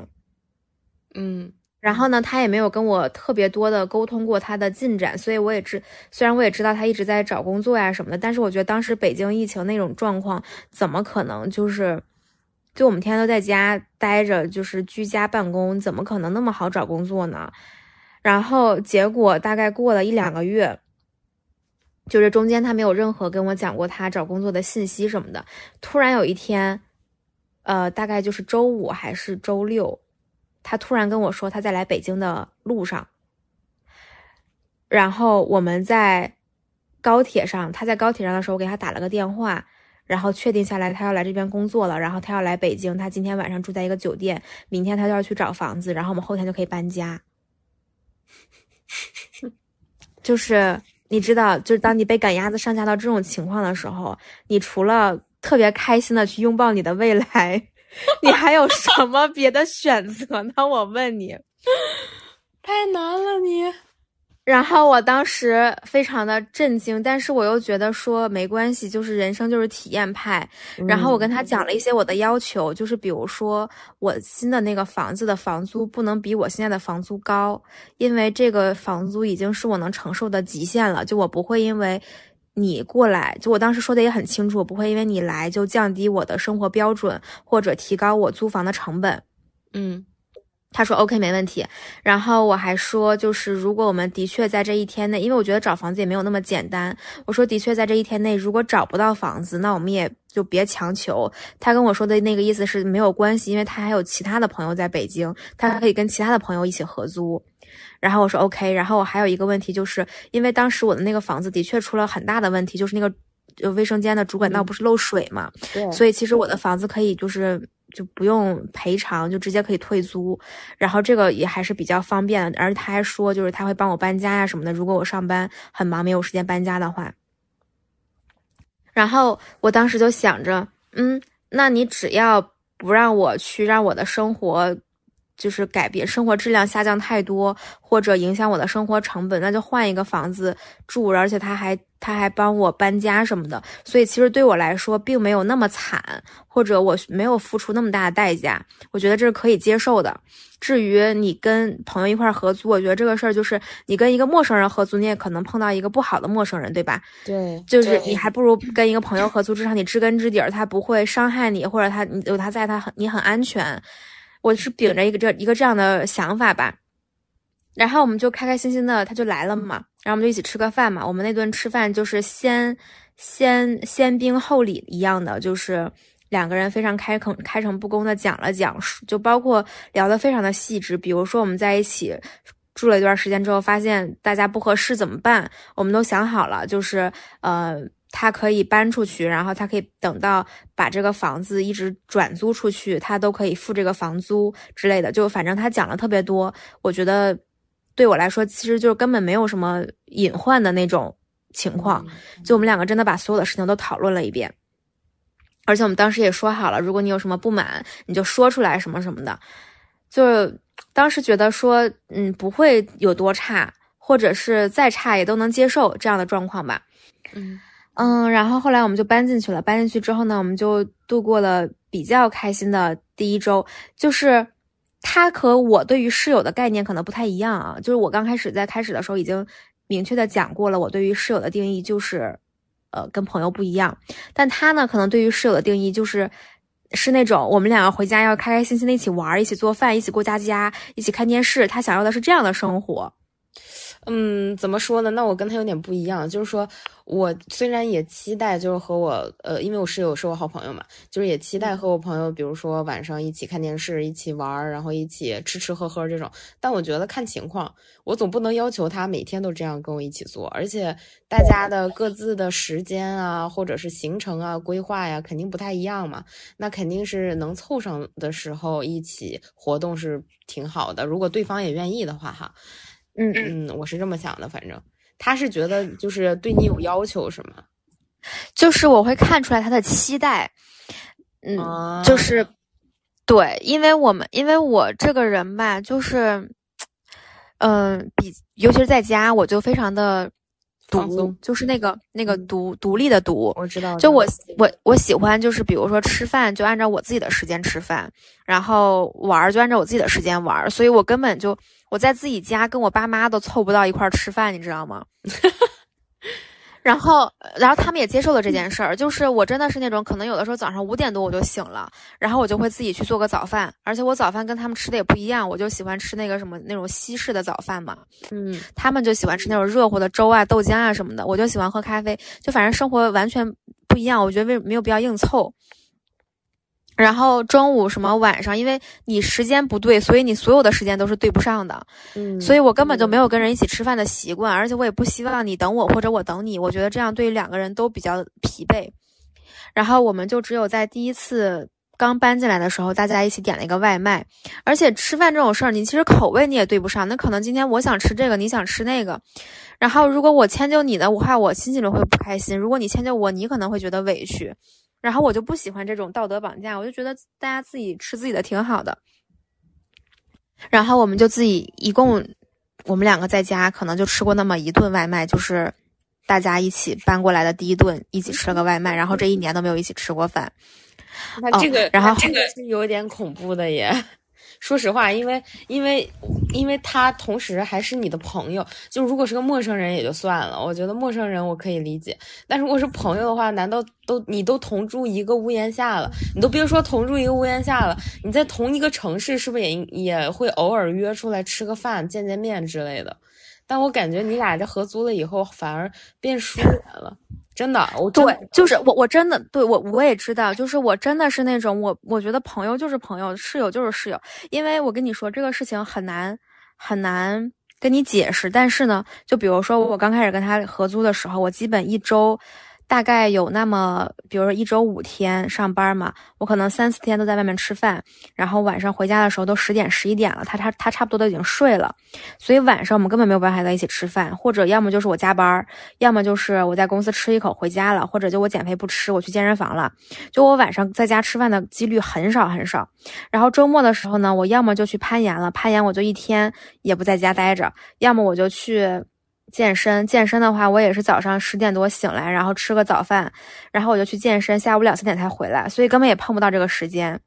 然后呢，他也没有跟我特别多的沟通过他的进展，所以虽然我也知道他一直在找工作呀什么的，但是我觉得当时北京疫情那种状况，怎么可能就我们天天都在家待着，就是居家办公，怎么可能那么好找工作呢？然后结果大概过了一两个月，就是中间他没有任何跟我讲过他找工作的信息什么的。突然有一天，大概就是周五还是周六，他突然跟我说他在来北京的路上，然后我们在高铁上，他在高铁上的时候，我给他打了个电话。然后确定下来他要来这边工作了，然后他要来北京，他今天晚上住在一个酒店，明天他就要去找房子，然后我们后天就可以搬家。就是你知道，就是当你被赶鸭子上架到这种情况的时候，你除了特别开心的去拥抱你的未来，你还有什么别的选择呢？我问你。太难了你。然后我当时非常的震惊，但是我又觉得说没关系，就是人生就是体验派。然后我跟他讲了一些我的要求，就是比如说我新的那个房子的房租不能比我现在的房租高，因为这个房租已经是我能承受的极限了，就我不会因为你过来，就我当时说的也很清楚，我不会因为你来就降低我的生活标准或者提高我租房的成本。他说 OK 没问题，然后我还说就是如果我们的确在这一天内，因为我觉得找房子也没有那么简单，我说的确在这一天内如果找不到房子，那我们也就别强求。他跟我说的那个意思是没有关系，因为他还有其他的朋友在北京，他可以跟其他的朋友一起合租。然后我说 OK， 然后我还有一个问题，就是因为当时我的那个房子的确出了很大的问题，就是那个卫生间的主管道不是漏水嘛，所以其实我的房子可以就不用赔偿，就直接可以退租，然后这个也还是比较方便的。而他还说就是他会帮我搬家呀什么的，如果我上班很忙没有时间搬家的话。然后我当时就想着，那你只要不让我去让我的生活就是改变生活质量下降太多，或者影响我的生活成本，那就换一个房子住，而且他还帮我搬家什么的，所以其实对我来说并没有那么惨，或者我没有付出那么大的代价，我觉得这是可以接受的。至于你跟朋友一块合租，我觉得这个事儿就是你跟一个陌生人合租，你也可能碰到一个不好的陌生人，对吧？对，就是你还不如跟一个朋友合租，至少你知根知底儿，他不会伤害你，或者有他在，你很安全。我是秉着一个这样的想法吧，然后我们就开开心心的，他就来了嘛，然后我们就一起吃个饭嘛。我们那顿吃饭就是先宾后礼一样的，就是两个人非常开诚布公的讲了讲，就包括聊得非常的细致。比如说我们在一起住了一段时间之后，发现大家不合适怎么办？我们都想好了，就是他可以搬出去，然后他可以等到把这个房子一直转租出去，他都可以付这个房租之类的。就反正他讲了特别多，我觉得对我来说其实就是根本没有什么隐患的那种情况。就我们两个真的把所有的事情都讨论了一遍，而且我们当时也说好了，如果你有什么不满你就说出来什么什么的。就当时觉得说不会有多差，或者是再差也都能接受这样的状况吧。然后后来我们就搬进去了。搬进去之后呢，我们就度过了比较开心的第一周。就是他和我对于室友的概念可能不太一样啊，就是我刚开始在开始的时候已经明确的讲过了，我对于室友的定义就是跟朋友不一样。但他呢，可能对于室友的定义就是那种我们两个回家要开开心心的一起玩，一起做饭，一起过家，一起看电视，他想要的是这样的生活。怎么说呢？那我跟他有点不一样，就是说我虽然也期待，就是和我因为我室友是我好朋友嘛，就是也期待和我朋友，比如说晚上一起看电视，一起玩，然后一起吃喝喝这种。但我觉得看情况，我总不能要求他每天都这样跟我一起做，而且大家的各自的时间啊，或者是行程啊、规划呀，肯定不太一样嘛。那肯定是能凑上的时候一起活动是挺好的，如果对方也愿意的话哈。我是这么想的。反正他是觉得就是对你有要求是吗？就是我会看出来他的期待，就是对，因为我这个人吧，就是尤其是在家，我就非常的独，就是那个独立的独。我知道。就我喜欢就是比如说吃饭就按照我自己的时间吃饭，然后玩就按照我自己的时间玩，所以我根本就。我在自己家跟我爸妈都凑不到一块儿吃饭，你知道吗？然后他们也接受了这件事儿。就是我真的是那种可能有的时候早上5点多我就醒了，然后我就会自己去做个早饭，而且我早饭跟他们吃的也不一样，我就喜欢吃那个什么那种西式的早饭嘛。他们就喜欢吃那种热乎的粥啊、豆浆啊什么的，我就喜欢喝咖啡，就反正生活完全不一样，我觉得没有必要硬凑。然后中午什么晚上，因为你时间不对，所以你所有的时间都是对不上的。所以我根本就没有跟人一起吃饭的习惯，而且我也不希望你等我或者我等你，我觉得这样对于两个人都比较疲惫。然后我们就只有在第一次刚搬进来的时候，大家一起点了一个外卖。而且吃饭这种事儿，你其实口味你也对不上，那可能今天我想吃这个，你想吃那个。然后如果我迁就你的话，我心里会不开心；如果你迁就我，你可能会觉得委屈。然后我就不喜欢这种道德绑架，我就觉得大家自己吃自己的挺好的。然后我们就自己一共，我们两个在家可能就吃过那么一顿外卖，就是大家一起搬过来的第一顿一起吃了个外卖，然后这一年都没有一起吃过饭。那这个，然后这个是有点恐怖的耶。说实话，因为他同时还是你的朋友，就如果是个陌生人也就算了，我觉得陌生人我可以理解，但如果是朋友的话，难道你都同住一个屋檐下了？你都别说同住一个屋檐下了，你在同一个城市是不是也会偶尔约出来吃个饭、见面之类的？但我感觉你俩这合租了以后，反而变疏远了。真的，对，就是我真的对我也知道，就是我真的是那种我觉得朋友就是朋友，室友就是室友。因为我跟你说这个事情很难跟你解释，但是呢，就比如说我刚开始跟他合租的时候，我基本一周大概有那么，比如说一周5天上班嘛，我可能3、4天都在外面吃饭，然后晚上回家的时候都10点、11点了，他差不多都已经睡了，所以晚上我们根本没有办法在一起吃饭，或者要么就是我加班，要么就是我在公司吃一口回家了，或者就我减肥不吃，我去健身房了，就我晚上在家吃饭的几率很少很少。然后周末的时候呢，我要么就去攀岩了，攀岩我就1天也不在家待着，要么我就去健身，健身的话我也是早上10点多醒来，然后吃个早饭，然后我就去健身，下午2、3点才回来，所以根本也碰不到这个时间。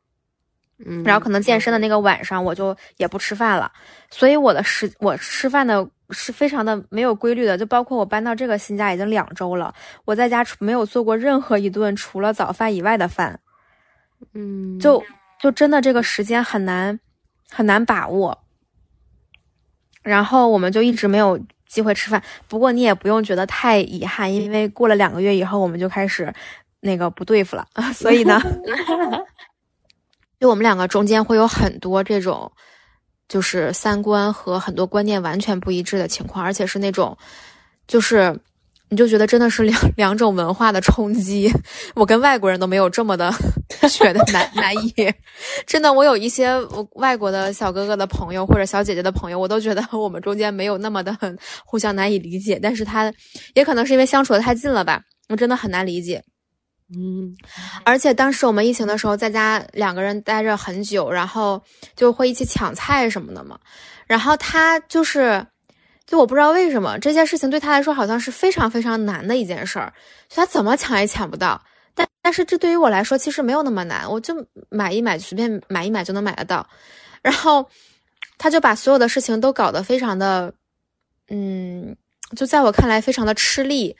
嗯，然后可能健身的那个晚上我就也不吃饭了，所以我吃饭的是非常的没有规律的，就包括我搬到这个新家已经2周了，我在家没有做过任何一顿除了早饭以外的饭。嗯，就真的这个时间很难把握，然后我们就一直没有机会吃饭。不过你也不用觉得太遗憾，因为过了2个月以后我们就开始那个不对付了所以呢就我们2个中间会有很多这种就是三观和很多观念完全不一致的情况，而且是那种就是你就觉得真的是两种文化的冲击。我跟外国人都没有这么的觉得难以真的，我有一些外国的小哥哥的朋友或者小姐姐的朋友，我都觉得我们中间没有那么的互相难以理解，但是他也可能是因为相处的太近了吧，我真的很难理解。嗯，而且当时我们疫情的时候在家2个人待着很久，然后就会一起抢菜什么的嘛，然后他就我不知道为什么这件事情对他来说好像是非常非常难的一件事儿，所以他怎么抢也抢不到。但是这对于我来说其实没有那么难，我就随便买一买就能买得到。然后他就把所有的事情都搞得非常的就在我看来非常的吃力。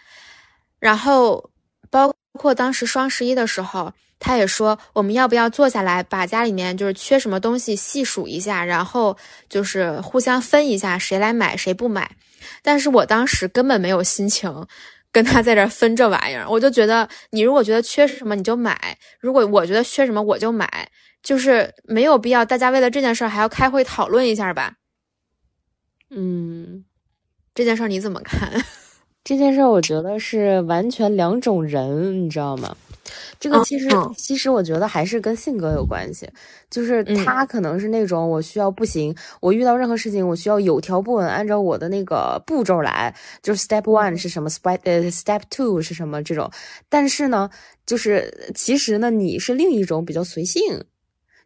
然后包括当时双11的时候，他也说我们要不要坐下来把家里面就是缺什么东西细数一下，然后就是互相分一下谁来买谁不买。但是我当时根本没有心情跟他在这分这玩意儿，我就觉得你如果觉得缺什么你就买，如果我觉得缺什么我就买，就是没有必要大家为了这件事还要开会讨论一下吧。嗯，这件事你怎么看？这件事我觉得是完全2种人，你知道吗？这个其实我觉得还是跟性格有关系，就是他可能是那种我需要我遇到任何事情我需要有条不紊按照我的那个步骤来，就是 step 1 是什么 step 2 是什么这种。但是呢就是其实呢你是另一种比较随性，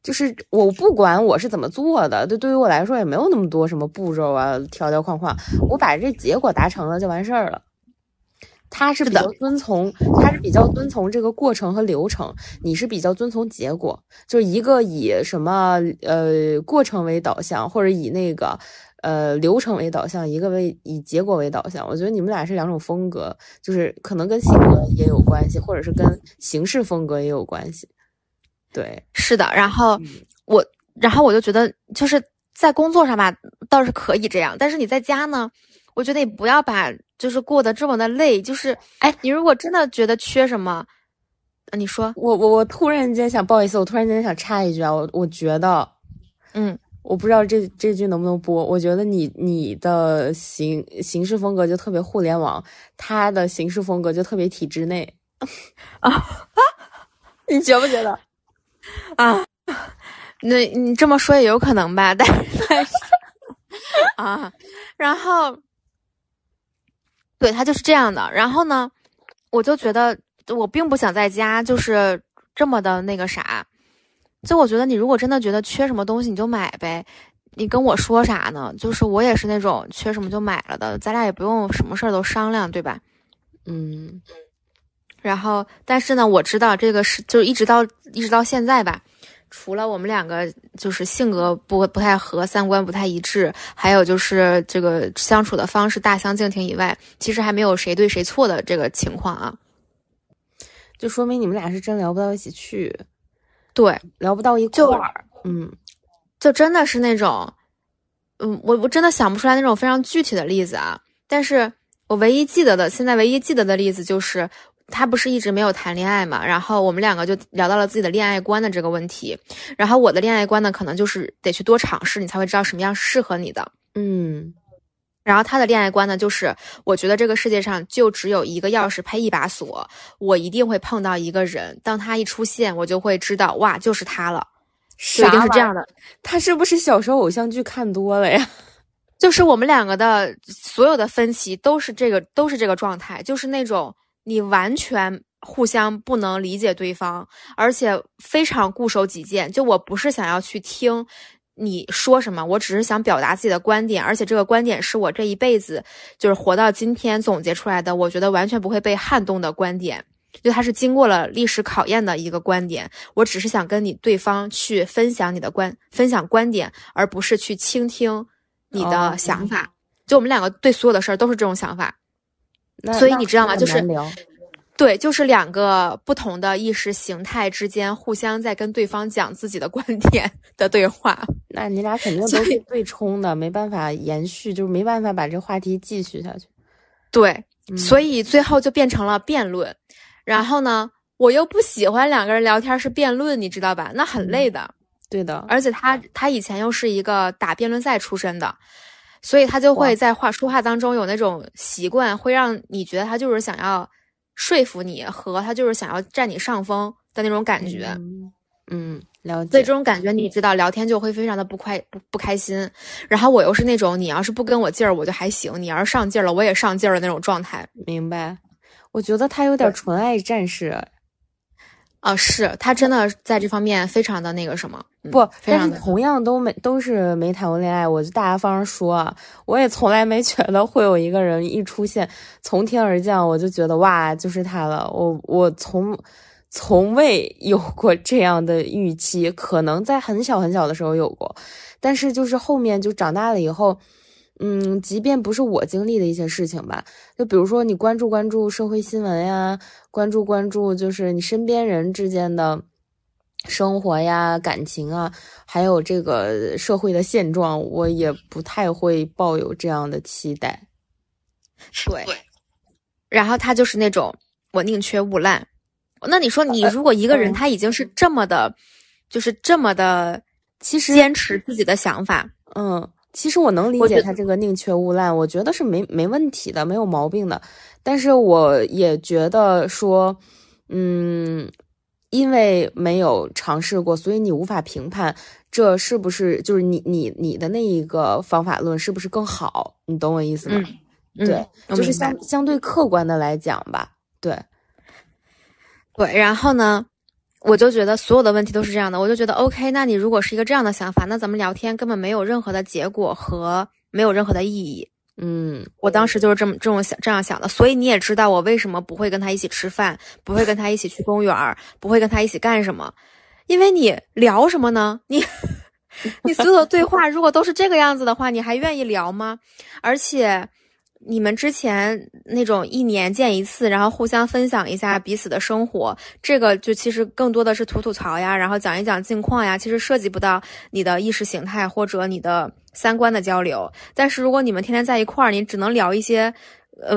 就是我不管我是怎么做的，对于我来说也没有那么多什么步骤啊条条框框，我把这结果达成了就完事儿了。他是比较遵从这个过程和流程，你是比较遵从结果，就是一个以什么过程为导向，或者以那个流程为导向，一个以结果为导向。我觉得你们俩是2种风格，就是可能跟性格也有关系，或者是跟行事风格也有关系。对，是的。然后我就觉得就是在工作上吧倒是可以这样，但是你在家呢我觉得你不要把就是过得这么的累，就是你如果真的觉得缺什么，你说我突然间想，不好意思，我突然间想插一句啊，我觉得，我不知道这句能不能播，我觉得你的行事风格就特别互联网，他的行事风格就特别体制内啊，你觉不觉得啊？那你这么说也有可能吧，但是啊，然后。对，他就是这样的。然后呢我就觉得我并不想在家就是这么的那个啥，就我觉得你如果真的觉得缺什么东西你就买呗，你跟我说啥呢？就是我也是那种缺什么就买了的，咱俩也不用什么事儿都商量，对吧？然后但是呢我知道这个是就一直到现在吧，除了我们2个就是性格不太合，三观不太一致，还有就是这个相处的方式大相径庭以外，其实还没有谁对谁错的这个情况啊。就说明你们俩是真聊不到一起去，对，聊不到一块儿，就真的是那种，我真的想不出来那种非常具体的例子啊。但是我现在唯一记得的例子就是。他不是一直没有谈恋爱嘛，然后我们2个就聊到了自己的恋爱观的这个问题，然后我的恋爱观呢可能就是得去多尝试你才会知道什么样适合你的。然后他的恋爱观呢，就是我觉得这个世界上就只有一个钥匙配一把锁，我一定会碰到一个人，当他一出现，我就会知道，哇，就是他了，就一定是这样的。他是不是小时候偶像剧看多了呀？就是我们两个的所有的分歧都是这个状态，就是那种你完全互相不能理解对方，而且非常固守己见。就我不是想要去听你说什么，我只是想表达自己的观点，而且这个观点是我这一辈子就是活到今天总结出来的，我觉得完全不会被撼动的观点，就它是经过了历史考验的一个观点。我只是想跟你对方去分享你的观点，而不是去倾听你的想法。就我们两个对所有的事儿都是这种想法，所以你知道吗？就是对，就是两个不同的意识形态之间互相在跟对方讲自己的观点的对话。那你俩肯定都是对冲的，没办法延续，就是没办法把这话题继续下去。对，所以最后就变成了辩论。然后呢，我又不喜欢两个人聊天是辩论，你知道吧？那很累的。对的。而且他以前又是一个打辩论赛出身的。所以他就会在说话当中有那种习惯，会让你觉得他就是想要说服你，和他就是想要占你上风的那种感觉。了解。所以这种感觉你知道，聊天就会非常的不开心。然后我又是那种，你要是不跟我劲儿我就还行，你要是上劲儿了我也上劲儿的那种状态。明白。我觉得他有点纯爱战士。是他真的在这方面非常的那个什么。但是同样都是没谈过恋爱，我就大方说啊，我也从来没觉得会有一个人一出现从天而降我就觉得哇就是他了，我从未有过这样的预期，可能在很小很小的时候有过，但是就是后面就长大了以后，即便不是我经历的一些事情吧，就比如说你关注社会新闻呀，关注就是你身边人之间的生活呀、感情啊，还有这个社会的现状，我也不太会抱有这样的期待。对，然后他就是那种我宁缺毋滥。那你说，你如果一个人他已经是这么的，就是这么的，其实坚持自己的想法，其实我能理解他这个宁缺毋滥，我觉得是没问题的，没有毛病的。但是我也觉得说，因为没有尝试过，所以你无法评判这是不是就是你的那一个方法论是不是更好，你懂我意思吗？对，就是相对客观的来讲吧。对，然后呢，我就觉得所有的问题都是这样的，我就觉得 OK， 那你如果是一个这样的想法，那咱们聊天根本没有任何的结果和没有任何的意义。我当时就是这样想的，所以你也知道我为什么不会跟他一起吃饭，不会跟他一起去公园，不会跟他一起干什么，因为你聊什么呢？你所有的对话如果都是这个样子的话，你还愿意聊吗？而且你们之前那种一年见一次，然后互相分享一下彼此的生活，这个就其实更多的是吐吐槽呀，然后讲一讲近况呀，其实涉及不到你的意识形态或者你的三观的交流。但是如果你们天天在一块儿，你只能聊一些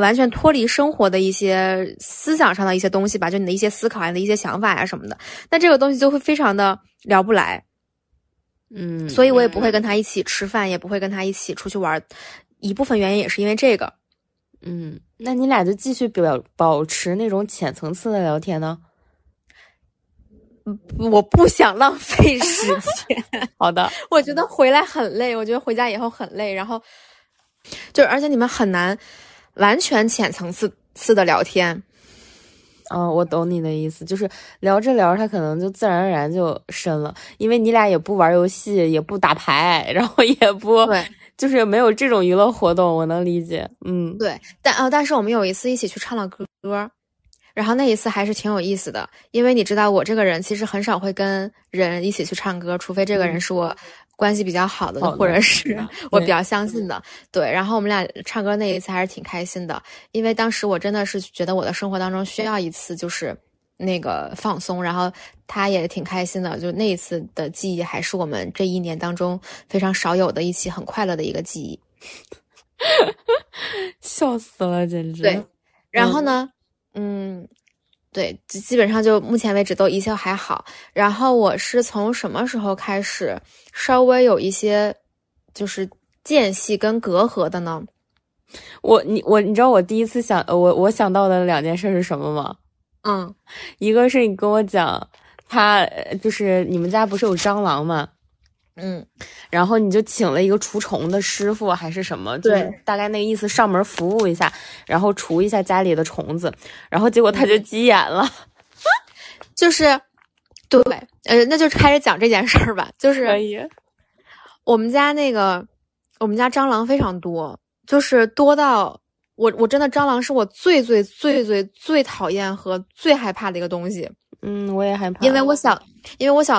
完全脱离生活的一些思想上的一些东西吧，就你的一些思考，你的一些想法呀什么的，那这个东西就会非常的聊不来。所以我也不会跟他一起吃饭，也不会跟他一起出去玩，一部分原因也是因为这个。那你俩就继续保持那种浅层次的聊天呢？我不想浪费时间。好的。我觉得回来很累，我觉得回家以后很累，然后就而且你们很难完全浅层次的聊天。我懂你的意思，就是聊着聊他可能就自然而然就深了，因为你俩也不玩游戏，也不打牌，然后也不就是没有这种娱乐活动。我能理解。对，但是我们有一次一起去唱了歌，然后那一次还是挺有意思的，因为你知道我这个人其实很少会跟人一起去唱歌，除非这个人是我关系比较好的，或者是我比较相信的。对，然后我们俩唱歌那一次还是挺开心的，因为当时我真的是觉得我的生活当中需要一次就是那个放松，然后他也挺开心的，就那一次的记忆还是我们这一年当中非常少有的一起很快乐的一个记忆。 笑死了，简直。对，然后呢，对，基本上就目前为止都一切还好。然后我是从什么时候开始稍微有一些就是间隙跟隔阂的呢？你知道我第一次我想到的两件事是什么吗？嗯，一个是你跟我讲，他就是你们家不是有蟑螂吗？嗯，然后你就请了一个除虫的师傅还是什么，就是大概那个意思，上门服务一下，然后除一下家里的虫子，然后结果他就急眼了，就是对，那就开始讲这件事儿吧，就是我们家蟑螂非常多，就是多到我真的蟑螂是我最最最最最讨厌和最害怕的一个东西。嗯，我也害怕，因为我小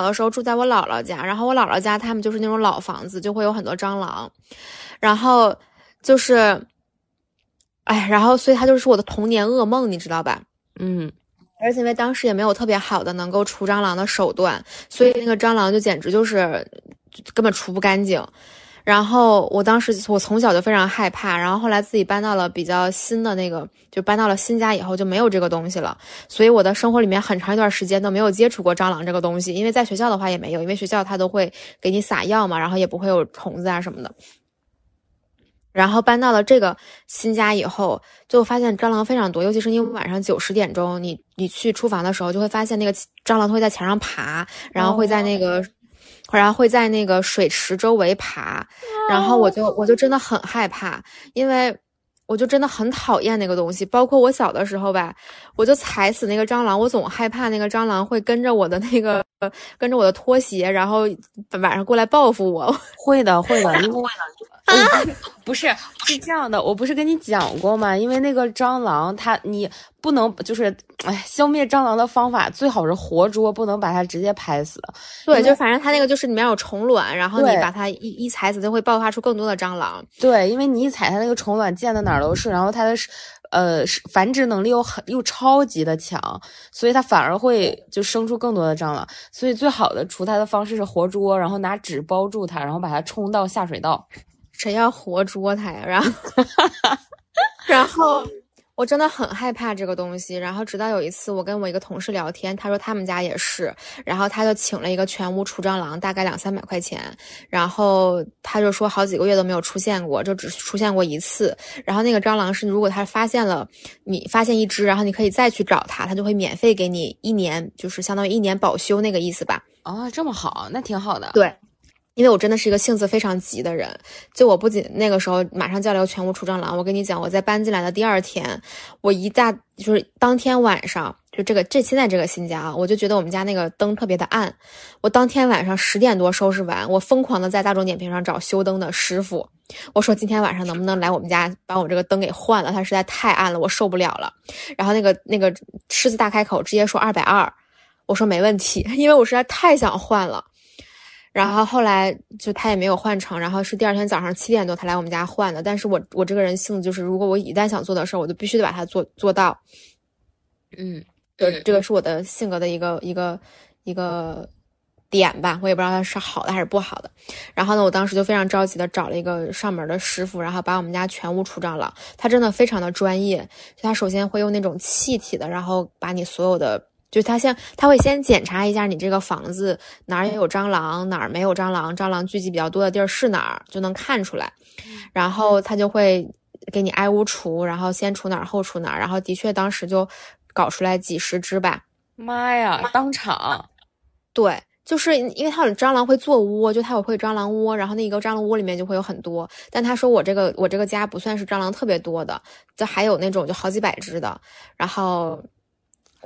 的时候住在我姥姥家，然后我姥姥家他们就是那种老房子，就会有很多蟑螂，然后就是，哎，然后所以它就是我的童年噩梦，你知道吧？嗯，而且因为当时也没有特别好的能够除蟑螂的手段，所以那个蟑螂就简直就是根本除不干净。然后我从小就非常害怕，然后后来自己搬到了比较新的那个，就搬到了新家以后就没有这个东西了，所以我的生活里面很长一段时间都没有接触过蟑螂这个东西，因为在学校的话也没有，因为学校它都会给你撒药嘛，然后也不会有虫子啊什么的。然后搬到了这个新家以后，就发现蟑螂非常多，尤其是你晚上9、10点钟，你去厨房的时候，就会发现那个蟑螂会在墙上爬，然后会在那个水池周围爬，然后我就真的很害怕，因为我就真的很讨厌那个东西。包括我小的时候吧，我就踩死那个蟑螂，我总害怕那个蟑螂会跟着我的拖鞋，然后晚上过来报复我。会的，因为不是这样的，我不是跟你讲过吗？因为那个蟑螂你不能就是消灭蟑螂的方法最好是活捉，不能把它直接拍死。对，就反正它那个就是里面有虫卵，然后你把它一踩死，就会爆发出更多的蟑螂。对，因为你一踩它那个虫卵溅到哪儿都是，然后它的繁殖能力又超级的强，所以它反而会就生出更多的蟑螂。所以最好的除它的方式是活捉，然后拿纸包住它，然后把它冲到下水道。谁要活捉它呀？然后我真的很害怕这个东西。然后直到有一次我跟我一个同事聊天，他说他们家也是，然后他就请了一个全屋除蟑螂，大概200-300块钱，然后他就说好几个月都没有出现过，就只出现过一次。然后那个蟑螂是如果他发现一只，然后你可以再去找他，他就会免费给你1年，就是相当于1年保修那个意思吧。哦，这么好，那挺好的。对，因为我真的是一个性子非常急的人，就我不仅那个时候马上叫了个全屋除蟑螂，我跟你讲，我在搬进来的第二天，就是当天晚上，就现在这个新家啊，我就觉得我们家那个灯特别的暗，我当天晚上10点多收拾完，我疯狂的在大众点评上找修灯的师傅，我说今天晚上能不能来我们家把我这个灯给换了，它实在太暗了，我受不了了。然后那个狮子大开口直接说220，我说没问题，因为我实在太想换了。然后后来就他也没有换成，然后是第二天早上7点多他来我们家换的。但是我这个人性子就是，如果我一旦想做的事儿，我就必须得把它做到。嗯，这个是我的性格的一个点吧，我也不知道它是好的还是不好的。然后呢，我当时就非常着急的找了一个上门的师傅，然后把我们家全屋除蟑螂。他真的非常的专业，他首先会用那种气体的，然后把你所有的。就他会先检查一下你这个房子哪儿有蟑螂，哪儿没有蟑螂，蟑螂聚集比较多的地儿是哪儿，就能看出来。然后他就会给你挨屋除，然后先除哪儿后除哪儿，然后的确当时就搞出来几10只吧。妈呀，当场！对，就是因为他有蟑螂会做窝，就他有会蟑螂窝，然后那一个蟑螂窝里面就会有很多。但他说我这个家不算是蟑螂特别多的，就还有那种就好几百只的，然后。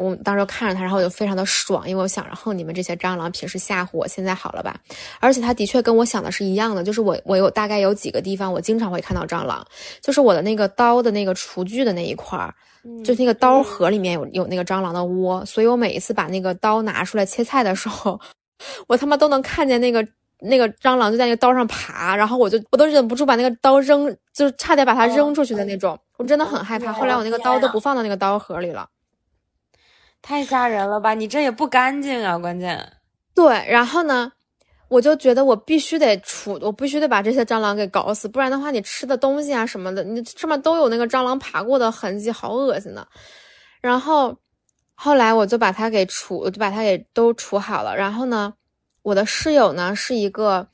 我当时看着他，然后我就非常的爽，因为我想着，哼，你们这些蟑螂平时吓唬我，现在好了吧？而且他的确跟我想的是一样的，就是我有大概有几个地方，我经常会看到蟑螂，就是我的那个刀的那个厨具的那一块儿，就那个刀盒里面有那个蟑螂的窝，所以我每一次把那个刀拿出来切菜的时候，我他妈都能看见那个蟑螂就在那个刀上爬，然后我都忍不住把那个刀扔，就是差点把它扔出去的那种，我真的很害怕。后来我那个刀都不放到那个刀盒里了。太吓人了吧！你这也不干净啊，关键。对，然后呢，我就觉得我必须得把这些蟑螂给搞死，不然的话，你吃的东西啊什么的，你上面都有那个蟑螂爬过的痕迹，好恶心的。然后后来我就把它给都除好了。然后呢，我的室友呢是一个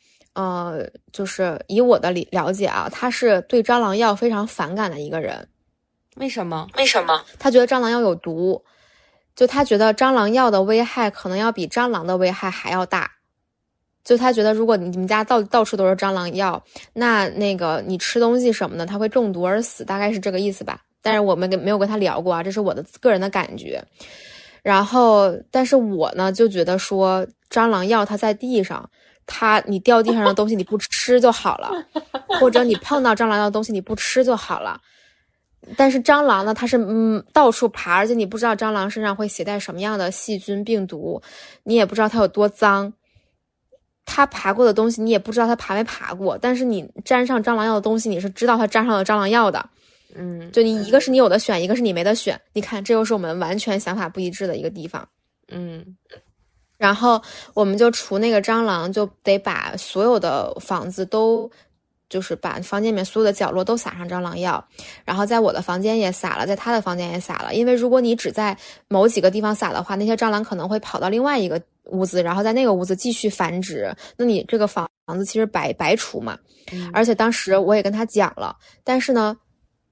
就是以我的了解啊，他是对蟑螂药非常反感的一个人。为什么？为什么？他觉得蟑螂药有毒，就他觉得蟑螂药的危害可能要比蟑螂的危害还要大。就他觉得如果你们家到处都是蟑螂药，那个你吃东西什么的，他会中毒而死，大概是这个意思吧。但是我们没有跟他聊过啊，这是我的个人的感觉。然后，但是我呢就觉得说，蟑螂药它在地上。你掉地上的东西你不吃就好了，或者你碰到蟑螂的东西你不吃就好了。但是蟑螂呢，它是到处爬，而且你不知道蟑螂身上会携带什么样的细菌病毒，你也不知道它有多脏。它爬过的东西你也不知道它爬没爬过，但是你沾上蟑螂药的东西，你是知道它沾上了蟑螂药的。嗯，就你一个是你有的选，一个是你没得选。你看，这又是我们完全想法不一致的一个地方。嗯。然后我们就除那个蟑螂，就得把所有的房子都，就是把房间里面所有的角落都撒上蟑螂药，然后在我的房间也撒了，在他的房间也撒了。因为如果你只在某几个地方撒的话，那些蟑螂可能会跑到另外一个屋子，然后在那个屋子继续繁殖，那你这个房子其实白除嘛。而且当时我也跟他讲了，但是呢，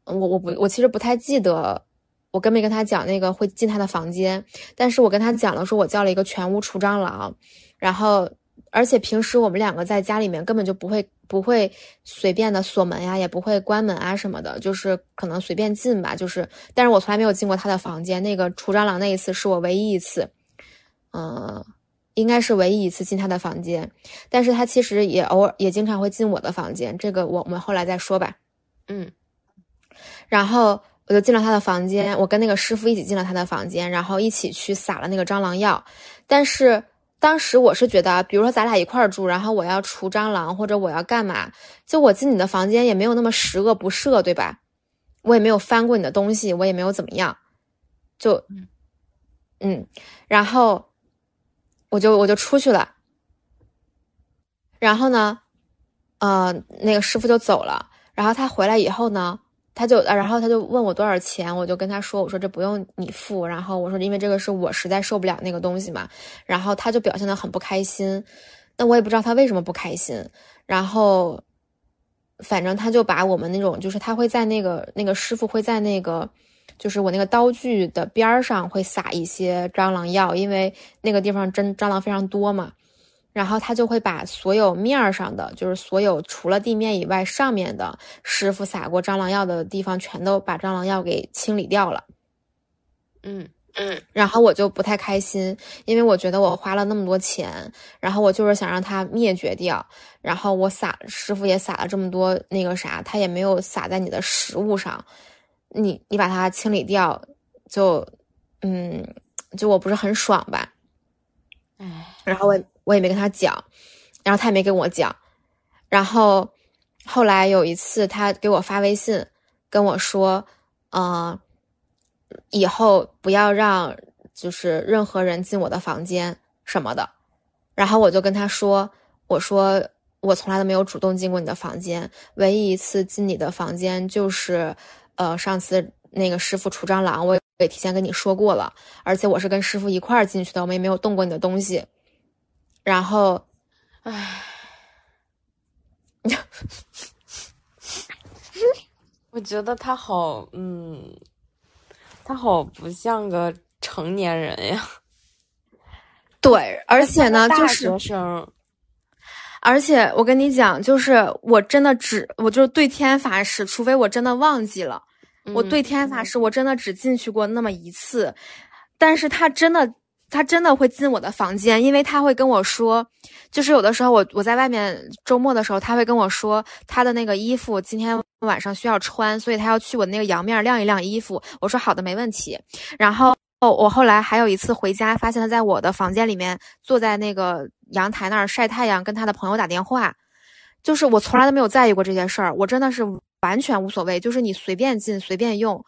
我其实不太记得。我跟没跟他讲那个会进他的房间，但是我跟他讲了说我叫了一个全屋除蟑螂，然后而且平时我们两个在家里面根本就不会随便的锁门呀，也不会关门啊什么的，就是可能随便进吧，就是但是我从来没有进过他的房间。那个除蟑螂那一次是我唯一一次，应该是唯一一次进他的房间，但是他其实也偶尔也经常会进我的房间，这个我们后来再说吧。然后我就进了他的房间，我跟那个师傅一起进了他的房间，然后一起去撒了那个蟑螂药。但是当时我是觉得，比如说咱俩一块儿住，然后我要除蟑螂或者我要干嘛，就我进你的房间也没有那么十恶不赦，对吧？我也没有翻过你的东西，我也没有怎么样，就然后我就出去了。然后呢，那个师傅就走了。然后他回来以后呢，他就问我多少钱，我就跟他说，我说这不用你付，然后我说因为这个是我实在受不了那个东西嘛。然后他就表现得很不开心，那我也不知道他为什么不开心。然后反正他就把我们那种，就是他会在那个师傅会在那个就是我那个刀具的边上会撒一些蟑螂药，因为那个地方蟑螂非常多嘛。然后他就会把所有面上的，就是所有除了地面以外上面的师傅撒过蟑螂药的地方，全都把蟑螂药给清理掉了。然后我就不太开心，因为我觉得我花了那么多钱，然后我就是想让它灭绝掉，然后我师傅也撒了这么多那个啥，他也没有撒在你的食物上，你把它清理掉，就我不是很爽吧。然后我也没跟他讲，然后他也没跟我讲。然后后来有一次他给我发微信跟我说，以后不要让就是任何人进我的房间什么的。然后我就跟他说，我说我从来都没有主动进过你的房间，唯一一次进你的房间就是上次那个师傅除蟑螂，我也提前跟你说过了，而且我是跟师傅一块儿进去的，我们也没有动过你的东西。然后，我觉得他好，他好不像个成年人呀。对，而且呢，就是大学生。而且我跟你讲，就是我真的我就是对天发誓，除非我真的忘记了，我对天发誓，我真的只进去过那么一次，但是他真的会进我的房间，因为他会跟我说，就是有的时候我在外面周末的时候，他会跟我说他的那个衣服今天晚上需要穿，所以他要去我那个阳面晾一晾衣服。我说好的，没问题。然后我后来还有一次回家，发现他在我的房间里面坐在那个阳台那儿晒太阳，跟他的朋友打电话。就是我从来都没有在意过这些事儿，我真的是完全无所谓，就是你随便进随便用，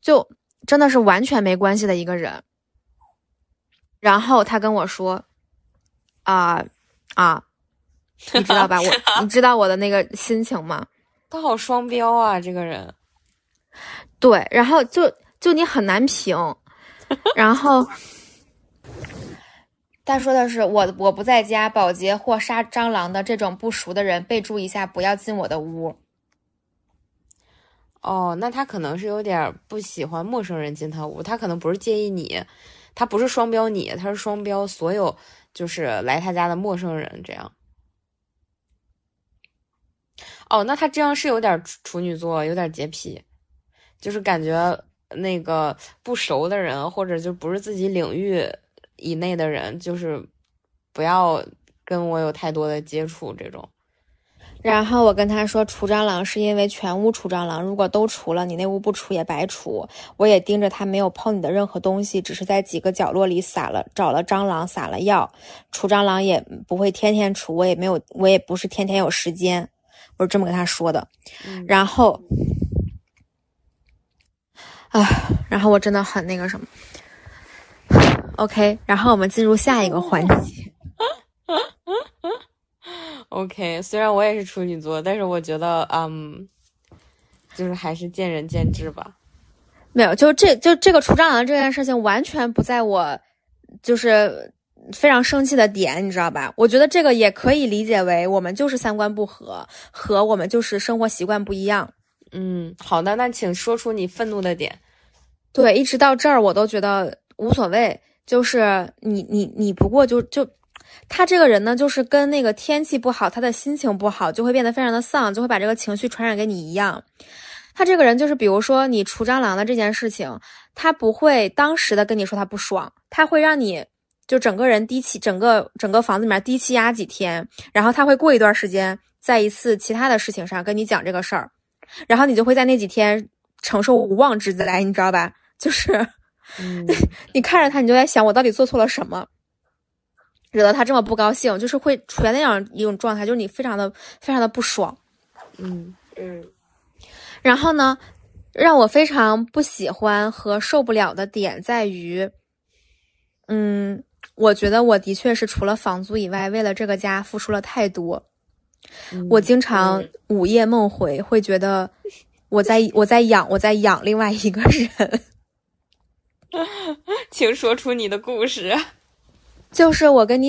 就真的是完全没关系的一个人。然后他跟我说，你知道吧？你知道我的那个心情吗？他好双标啊，这个人。对，然后就你很难评，然后他说的是我不在家，保洁或杀蟑螂的这种不熟的人，备注一下，不要进我的屋。哦，那他可能是有点不喜欢陌生人进他屋，他可能不是介意你，他不是双标你，他是双标所有就是来他家的陌生人这样。哦，那他这样是有点处女座，有点洁癖，就是感觉那个不熟的人或者就不是自己领域以内的人，就是不要跟我有太多的接触这种。然后我跟他说，除蟑螂是因为全屋除蟑螂，如果都除了，你那屋不除也白除。我也盯着他没有碰你的任何东西，只是在几个角落里找了蟑螂，撒了药。除蟑螂也不会天天除，我也不是天天有时间。我是这么跟他说的。然后然后我真的很那个什么。OK， 然后我们进入下一个环节。OK， 虽然我也是处女座，但是我觉得，就是还是见仁见智吧。没有，就这个除蟑螂这件事情，完全不在我就是非常生气的点，你知道吧？我觉得这个也可以理解为我们就是三观不合，和我们就是生活习惯不一样。嗯，好的，那请说出你愤怒的点。对，一直到这儿我都觉得无所谓，就是你不过就。他这个人呢，就是跟那个天气不好，他的心情不好，就会变得非常的丧，就会把这个情绪传染给你一样。他这个人就是，比如说你除蟑螂的这件事情，他不会当时的跟你说他不爽，他会让你就整个人低气，整个房子里面低气压几天，然后他会过一段时间，在一次其他的事情上跟你讲这个事儿，然后你就会在那几天承受无妄之灾，你知道吧？就是，你看着他，你就在想我到底做错了什么。惹得他这么不高兴，就是会处在那样一种状态，就是你非常的不爽。然后呢，让我非常不喜欢和受不了的点在于，我觉得我的确是除了房租以外，为了这个家付出了太多。我经常午夜梦回，会觉得我在养另外一个人。请说出你的故事。就是我肯定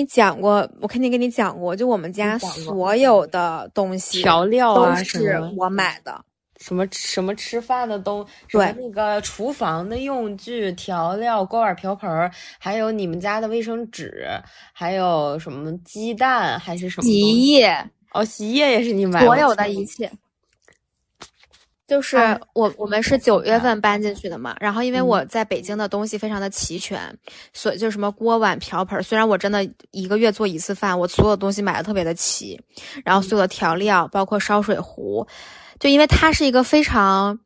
跟你讲过，就我们家所有的东西，调料啊都是我买的，什么吃饭的都，对，那个厨房的用具、调料、锅碗瓢盆，还有你们家的卫生纸，还有什么鸡蛋还是什么洗衣液，洗衣液也是你买的，所有的一切。就是我们是9月份搬进去的嘛，然后因为我在北京的东西非常的齐全，所以就什么锅碗瓢盆，虽然我真的一个月做一次饭，我所有东西买的特别的齐，然后所有的调料，包括烧水壶，就因为它是一个非常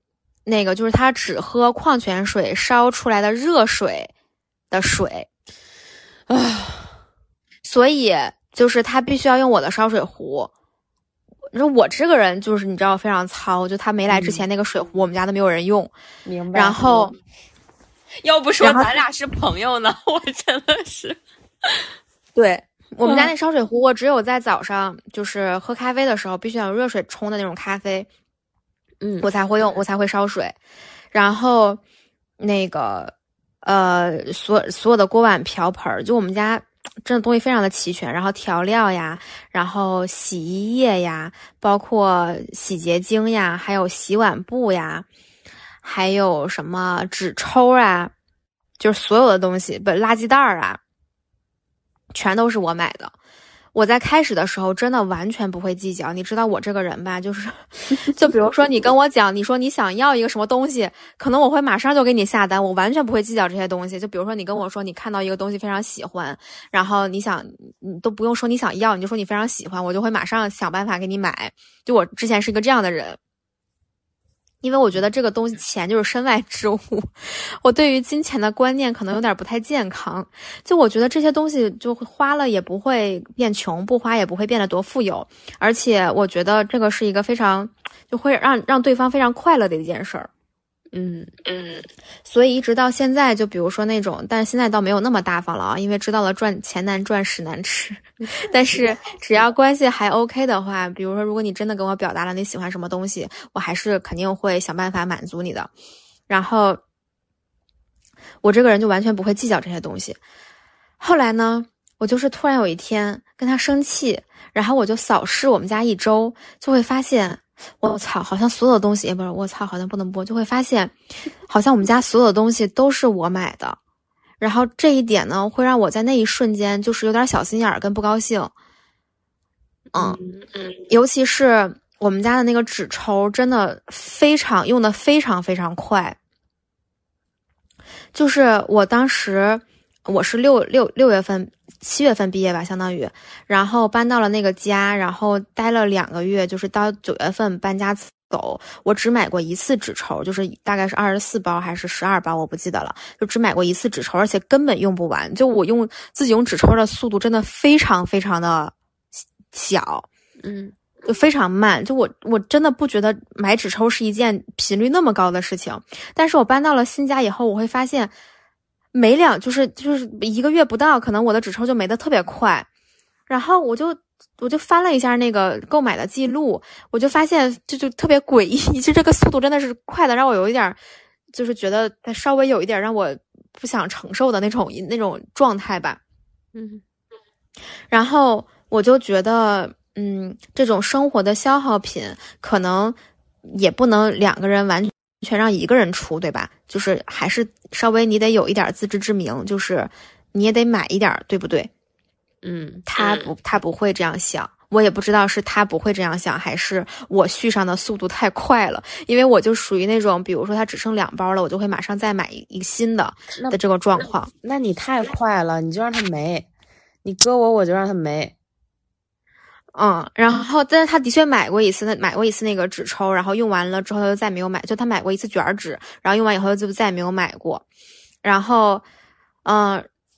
那个，就是它只喝矿泉水烧出来的热水的水，所以就是它必须要用我的烧水壶。我这个人就是你知道非常糙，就他没来之前那个水壶我们家都没有人用。明白。然后要不说咱俩是朋友呢，我真的是。对，我们家那烧水壶，我只有在早上就是喝咖啡的时候必须要有热水冲的那种咖啡，我才会烧水。然后那个所有的锅碗瓢盆，就我们家真的东西非常的齐全，然后调料呀，然后洗衣液呀，包括洗洁精呀，还有洗碗布呀，还有什么纸抽啊，就是所有的东西，垃圾袋啊，全都是我买的。我在开始的时候真的完全不会计较，你知道我这个人吧，就是就比如说你跟我讲，你说你想要一个什么东西，可能我会马上就给你下单，我完全不会计较这些东西。就比如说你跟我说你看到一个东西非常喜欢，然后你都不用说你想要，你就说你非常喜欢，我就会马上想办法给你买。就我之前是一个这样的人，因为我觉得这个东西钱就是身外之物，我对于金钱的观念可能有点不太健康。就我觉得这些东西就花了也不会变穷，不花也不会变得多富有，而且我觉得这个是一个非常就会让对方非常快乐的一件事儿。所以一直到现在，就比如说那种，但是现在倒没有那么大方了啊，因为知道了赚钱难赚屎难吃。但是只要关系还 OK 的话，比如说如果你真的跟我表达了你喜欢什么东西，我还是肯定会想办法满足你的。然后我这个人就完全不会计较这些东西。后来呢，我就是突然有一天跟他生气，然后我就扫视我们家一周，就会发现我操，好像所有的东西，不是我操，好像不能播，就会发现好像我们家所有的东西都是我买的。然后这一点呢，会让我在那一瞬间就是有点小心眼儿跟不高兴。尤其是我们家的那个纸抽，真的非常用的非常非常快。就是我当时我是六月份7月份毕业吧，相当于，然后搬到了那个家，然后待了2个月，就是到9月份搬家走。我只买过一次纸抽，就是大概是24包还是12包，我不记得了，就只买过一次纸抽，而且根本用不完。就我用自己用纸抽的速度真的非常非常的小，就非常慢。就我真的不觉得买纸抽是一件频率那么高的事情，但是我搬到了新家以后，我会发现。没两就是1个月不到，可能我的纸抽就没得特别快，然后我就翻了一下那个购买的记录，我就发现就特别诡异，就这个速度真的是快的，让我有一点就是觉得它稍微有一点让我不想承受的那种状态吧，然后我就觉得这种生活的消耗品可能也不能2个人完全让一个人出，对吧？就是还是稍微你得有一点自知之明，就是你也得买一点，对不对？他不会这样想，我也不知道是他不会这样想，还是我续上的速度太快了。因为我就属于那种，比如说他只剩2包了，我就会马上再买一新的这个状况。那你太快了，你就让他没，你搁我就让他没。然后但是他的确买过一次那个纸抽，然后用完了之后他就再没有买，就他买过一次卷纸，然后用完以后就再没有买过。然后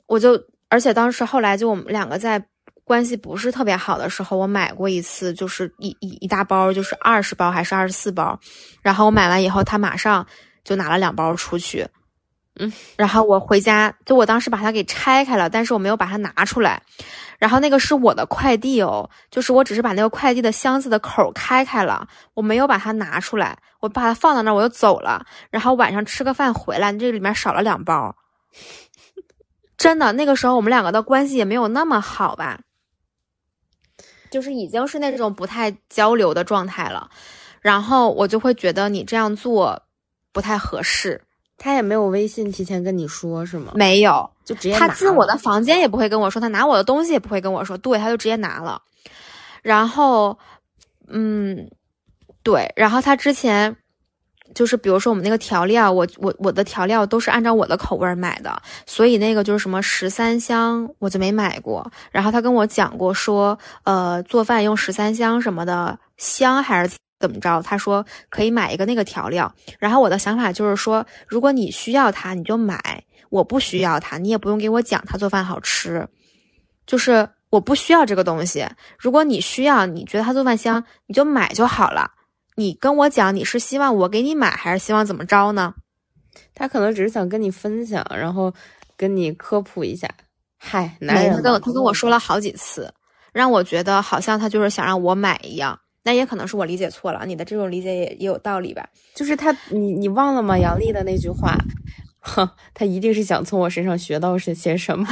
我就而且当时后来就我们2个在关系不是特别好的时候，我买过一次，就是一大包，就是20包还是24包，然后我买完以后他马上就拿了2包出去。然后我回家，就我当时把它给拆开了，但是我没有把它拿出来。然后那个是我的快递哦，就是我只是把那个快递的箱子的口开开了，我没有把它拿出来，我把它放到那儿我就走了。然后晚上吃个饭回来，这里面少了2包。真的，那个时候我们2个的关系也没有那么好吧，就是已经是那种不太交流的状态了。然后我就会觉得你这样做不太合适。他也没有微信提前跟你说是吗？没有，就直接拿了。他进我的房间也不会跟我说，他拿我的东西也不会跟我说，对，他就直接拿了。然后，对，然后他之前就是比如说我们那个调料，我的调料都是按照我的口味买的，所以那个就是什么13香我就没买过。然后他跟我讲过说，做饭用13香什么的香还是。怎么着，他说可以买一个那个调料。然后我的想法就是说，如果你需要它你就买，我不需要它你也不用给我讲它做饭好吃，就是我不需要这个东西，如果你需要，你觉得它做饭香你就买就好了，你跟我讲你是希望我给你买还是希望怎么着呢？他可能只是想跟你分享，然后跟你科普一下。嗨，男人他跟我说了好几次，让我觉得好像他就是想让我买一样。那也可能是我理解错了，你的这种理解也有道理吧。就是你忘了吗？杨笠的那句话，他一定是想从我身上学到些什么，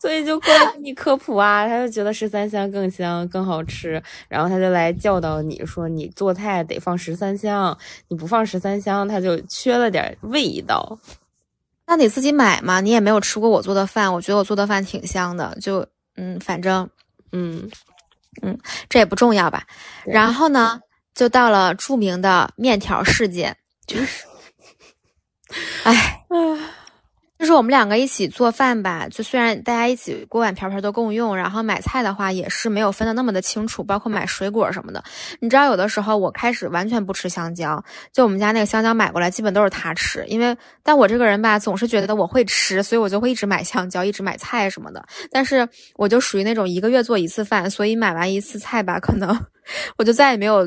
所以就过来给你科普啊。他就觉得13香更香更好吃，然后他就来教导你说，你做菜得放13香，你不放13香，他就缺了点味道。那你自己买嘛，你也没有吃过我做的饭，我觉得我做的饭挺香的，就反正这也不重要吧。然后呢，就到了著名的面条事件，就是，就是我们2个一起做饭吧，就虽然大家一起锅碗瓢盆都共用，然后买菜的话也是没有分的那么的清楚，包括买水果什么的。你知道，有的时候我开始完全不吃香蕉，就我们家那个香蕉买过来，基本都是他吃，因为但我这个人吧，总是觉得我会吃，所以我就会一直买香蕉，一直买菜什么的。但是我就属于那种1个月做1次饭，所以买完1次菜吧，可能我就再也没有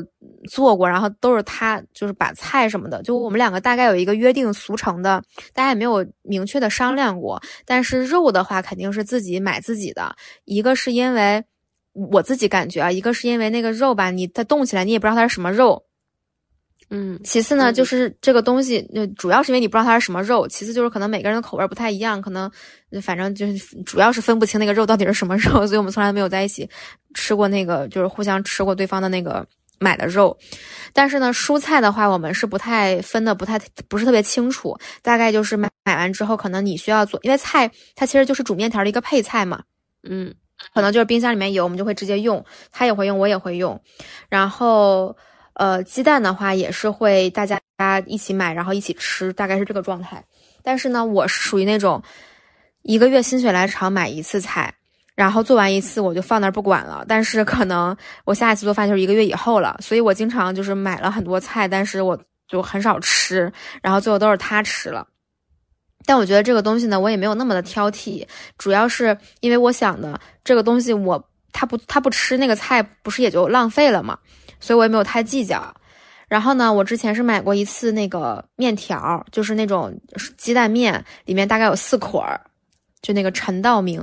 做过，然后都是他就是把菜什么的，就我们2个大概有一个约定俗成的，大家也没有明确的商量过。但是肉的话肯定是自己买自己的，一个是因为我自己感觉啊，一个是因为那个肉吧，它冻起来你也不知道它是什么肉，嗯，其次呢，就是这个东西，主要是因为你不知道它是什么肉，其次就是可能每个人的口味不太一样，可能反正就是主要是分不清那个肉到底是什么肉，所以我们从来没有在一起吃过那个，就是互相吃过对方的那个买的肉。但是呢，蔬菜的话，我们是不太分的，不是特别清楚，大概就是买完之后，可能你需要做，因为菜它其实就是煮面条的一个配菜嘛，嗯，可能就是冰箱里面有，我们就会直接用，他也会用，我也会用，然后。鸡蛋的话也是会大家一起买，然后一起吃，大概是这个状态。但是呢，我是属于那种一个月心血来潮买一次菜，然后做完一次我就放那儿不管了。但是可能我下一次做饭就是一个月以后了，所以我经常就是买了很多菜，但是我就很少吃，然后最后都是他吃了。但我觉得这个东西呢，我也没有那么的挑剔，主要是因为我想的这个东西他不吃那个菜，不是也就浪费了吗？所以我也没有太计较。然后呢，我之前是买过一次那个面条，就是那种鸡蛋面，里面大概有4捆，就那个陈道明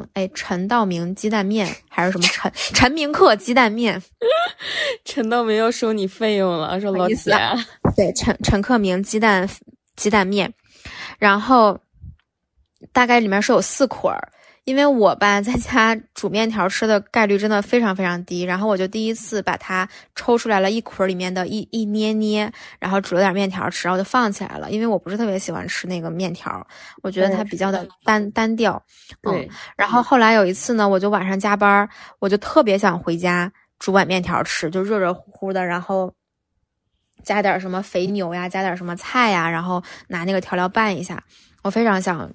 鸡蛋面还是什么陈明克鸡蛋面。陈道明又收你费用了，说老姐、啊。对，陈克明鸡蛋面，然后大概里面是有4捆。因为我吧在家煮面条吃的概率真的非常非常低，然后我就第一次把它抽出来了，一捆里面的一捏，然后煮了点面条吃，然后就放起来了。因为我不是特别喜欢吃那个面条，我觉得它比较的单调。对。然后后来有一次呢，我就晚上加班，我就特别想回家煮碗面条吃，就热热乎乎的，然后加点什么肥牛呀，加点什么菜呀，然后拿那个调料拌一下。我非常想，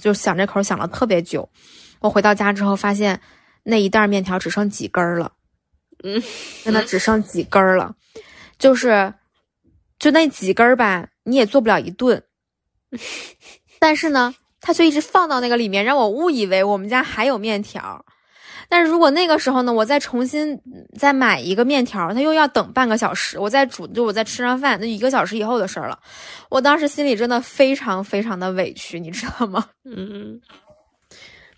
就想这口想了特别久。我回到家之后发现那一袋面条只剩几根了，真的只剩几根了。就那几根吧，你也做不了一顿。但是呢，它就一直放到那个里面，让我误以为我们家还有面条。但是如果那个时候呢，我再重新再买一个面条，它又要等半个小时，我再煮，就我再吃上饭，那1个小时以后的事儿了。我当时心里真的非常非常的委屈，你知道吗？嗯，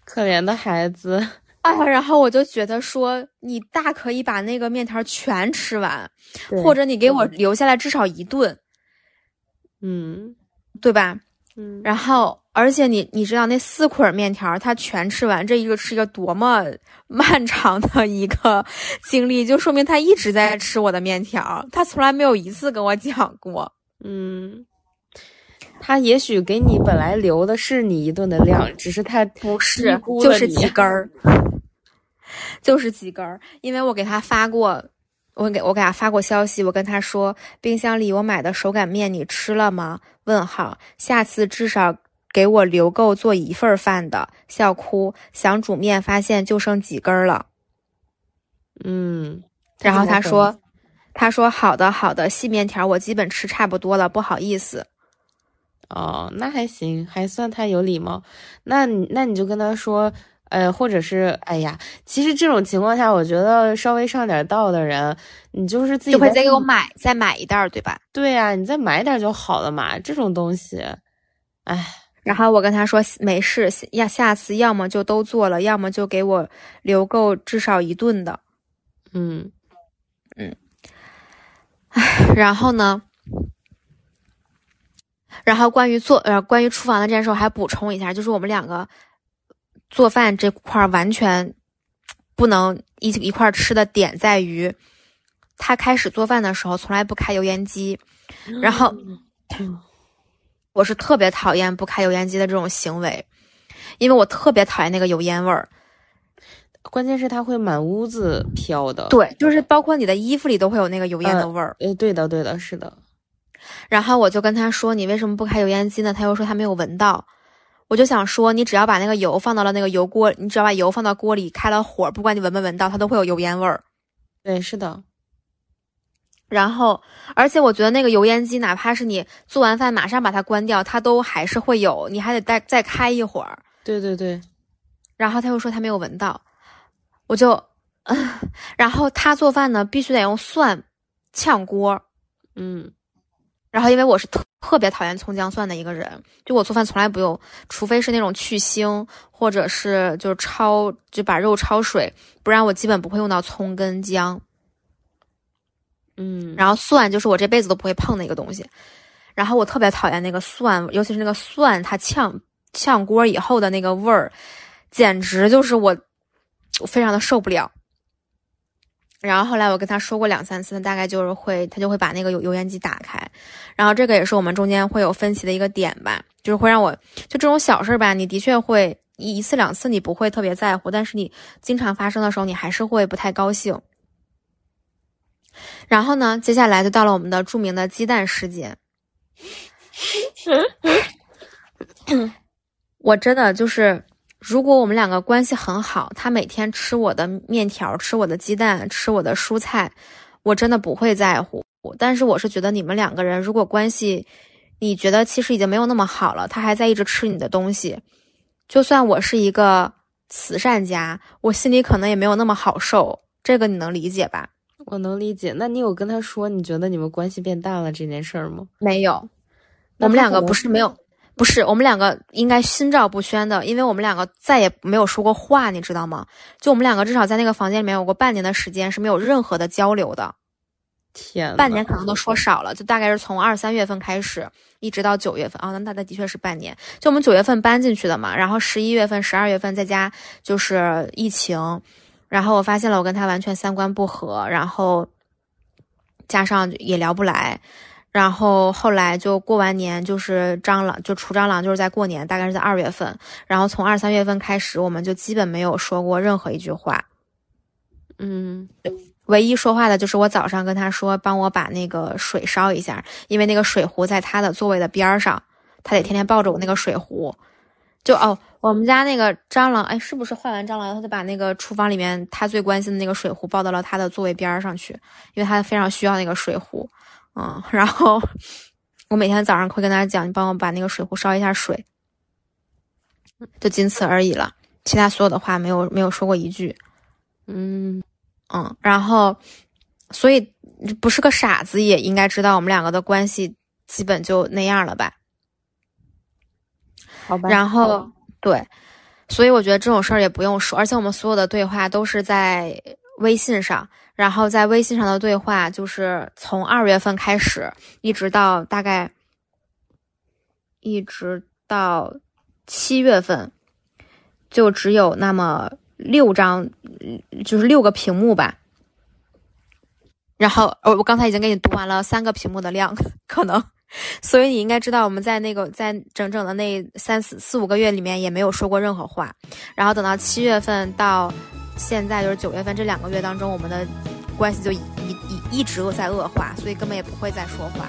可怜的孩子。哎呀，然后我就觉得说，你大可以把那个面条全吃完，或者你给我留下来至少一顿，嗯，对吧？嗯，然后。而且你知道那4捆面条它全吃完，这一个是一个多么漫长的一个经历，就说明他一直在吃我的面条，他从来没有一次跟我讲过。嗯，他也许给你本来留的是你一顿的量，只是他不是，就是几根儿，就是几根儿。因为我给他发过，我给他发过消息，我跟他说冰箱里我买的手擀面你吃了吗？问号，下次至少。给我留够做一份饭的，笑哭，想煮面发现就剩几根了。嗯，然后他说好的，细面条我基本吃差不多了，不好意思。哦，那还行，还算他有礼貌。那你就跟他说，或者是哎呀，其实这种情况下，我觉得稍微上点道的人，你就是自己就会再给我再买一袋，对吧？对啊，你再买点就好了嘛，这种东西，哎。然后我跟他说没事，下次要么就都做了，要么就给我留够至少一顿的。嗯，唉，然后呢？然后关于厨房的这件事，我还补充一下，就是我们两个做饭这块完全不能一块吃的点在于，他开始做饭的时候从来不开油烟机，然后。我是特别讨厌不开油烟机的这种行为，因为我特别讨厌那个油烟味儿。关键是它会满屋子飘的。对，就是包括你的衣服里都会有那个油烟的味儿。对的，是的。然后我就跟他说：“你为什么不开油烟机呢？”他又说他没有闻到。我就想说，你只要把那个油放到了那个油锅，你只要把油放到锅里，开了火，不管你闻没闻到，它都会有油烟味儿。对，是的。然后，而且我觉得那个油烟机，哪怕是你做完饭马上把它关掉，它都还是会有，你还得再开一会儿。对。然后他又说他没有闻到，我就，然后他做饭呢，必须得用蒜炝锅，嗯。然后因为我是特别讨厌葱姜蒜的一个人，就我做饭从来不用，除非是那种去腥，或者是就是就把肉焯水，不然我基本不会用到葱跟姜。嗯，然后蒜就是我这辈子都不会碰的一个东西，然后我特别讨厌那个蒜，尤其是那个蒜它炝锅以后的那个味儿，简直就是我非常的受不了。然后后来我跟他说过两三次，大概就是他就会把那个油烟机打开，然后这个也是我们中间会有分歧的一个点吧，就是会让我就这种小事吧，你的确会一次两次你不会特别在乎，但是你经常发生的时候你还是会不太高兴。然后呢，接下来就到了我们的著名的鸡蛋事件。我真的就是如果我们两个关系很好，他每天吃我的面条，吃我的鸡蛋，吃我的蔬菜，我真的不会在乎。但是我是觉得你们两个人如果关系你觉得其实已经没有那么好了，他还在一直吃你的东西，就算我是一个慈善家，我心里可能也没有那么好受，这个你能理解吧？我能理解。那你有跟他说你觉得你们关系变淡了这件事儿吗？没有，我们两个不是没有，不是，我们两个应该心照不宣的，因为我们两个再也没有说过话，你知道吗？就我们两个至少在那个房间里面有过半年的时间是没有任何的交流的。天哪，半年可能都说少了，就大概是从2、3月份开始一直到9月份啊，那的确是半年。就我们9月份搬进去的嘛，然后11月份、12月份在家就是疫情，然后我发现了我跟他完全三观不合，然后加上也聊不来。然后后来就过完年，就是蟑螂，就除蟑螂，就是在过年，大概是在2月份。然后从2、3月份开始，我们就基本没有说过任何一句话。嗯，唯一说话的就是我早上跟他说，帮我把那个水烧一下，因为那个水壶在他的座位的边上，他得天天抱着我那个水壶。就哦，我们家那个蟑螂，哎，是不是换完蟑螂，他就把那个厨房里面他最关心的那个水壶抱到了他的座位边上去，因为他非常需要那个水壶。嗯，然后我每天早上会跟他讲，你帮我把那个水壶烧一下水，就仅此而已了，其他所有的话没有说过一句。然后所以不是个傻子也应该知道我们两个的关系基本就那样了吧？好吧。然后对，所以我觉得这种事儿也不用说，而且我们所有的对话都是在微信上，然后在微信上的对话就是从2月份开始，一直到大概7月份，就只有那么6张，就是6个屏幕吧。然后我刚才已经给你读完了3个屏幕的量，可能，所以你应该知道我们在在整整的那4、5个月里面也没有说过任何话。然后等到7月份到现在就是9月份这2个月当中，我们的关系就一直在恶化，所以根本也不会再说话。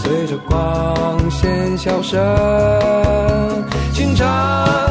随着光线消失，清晨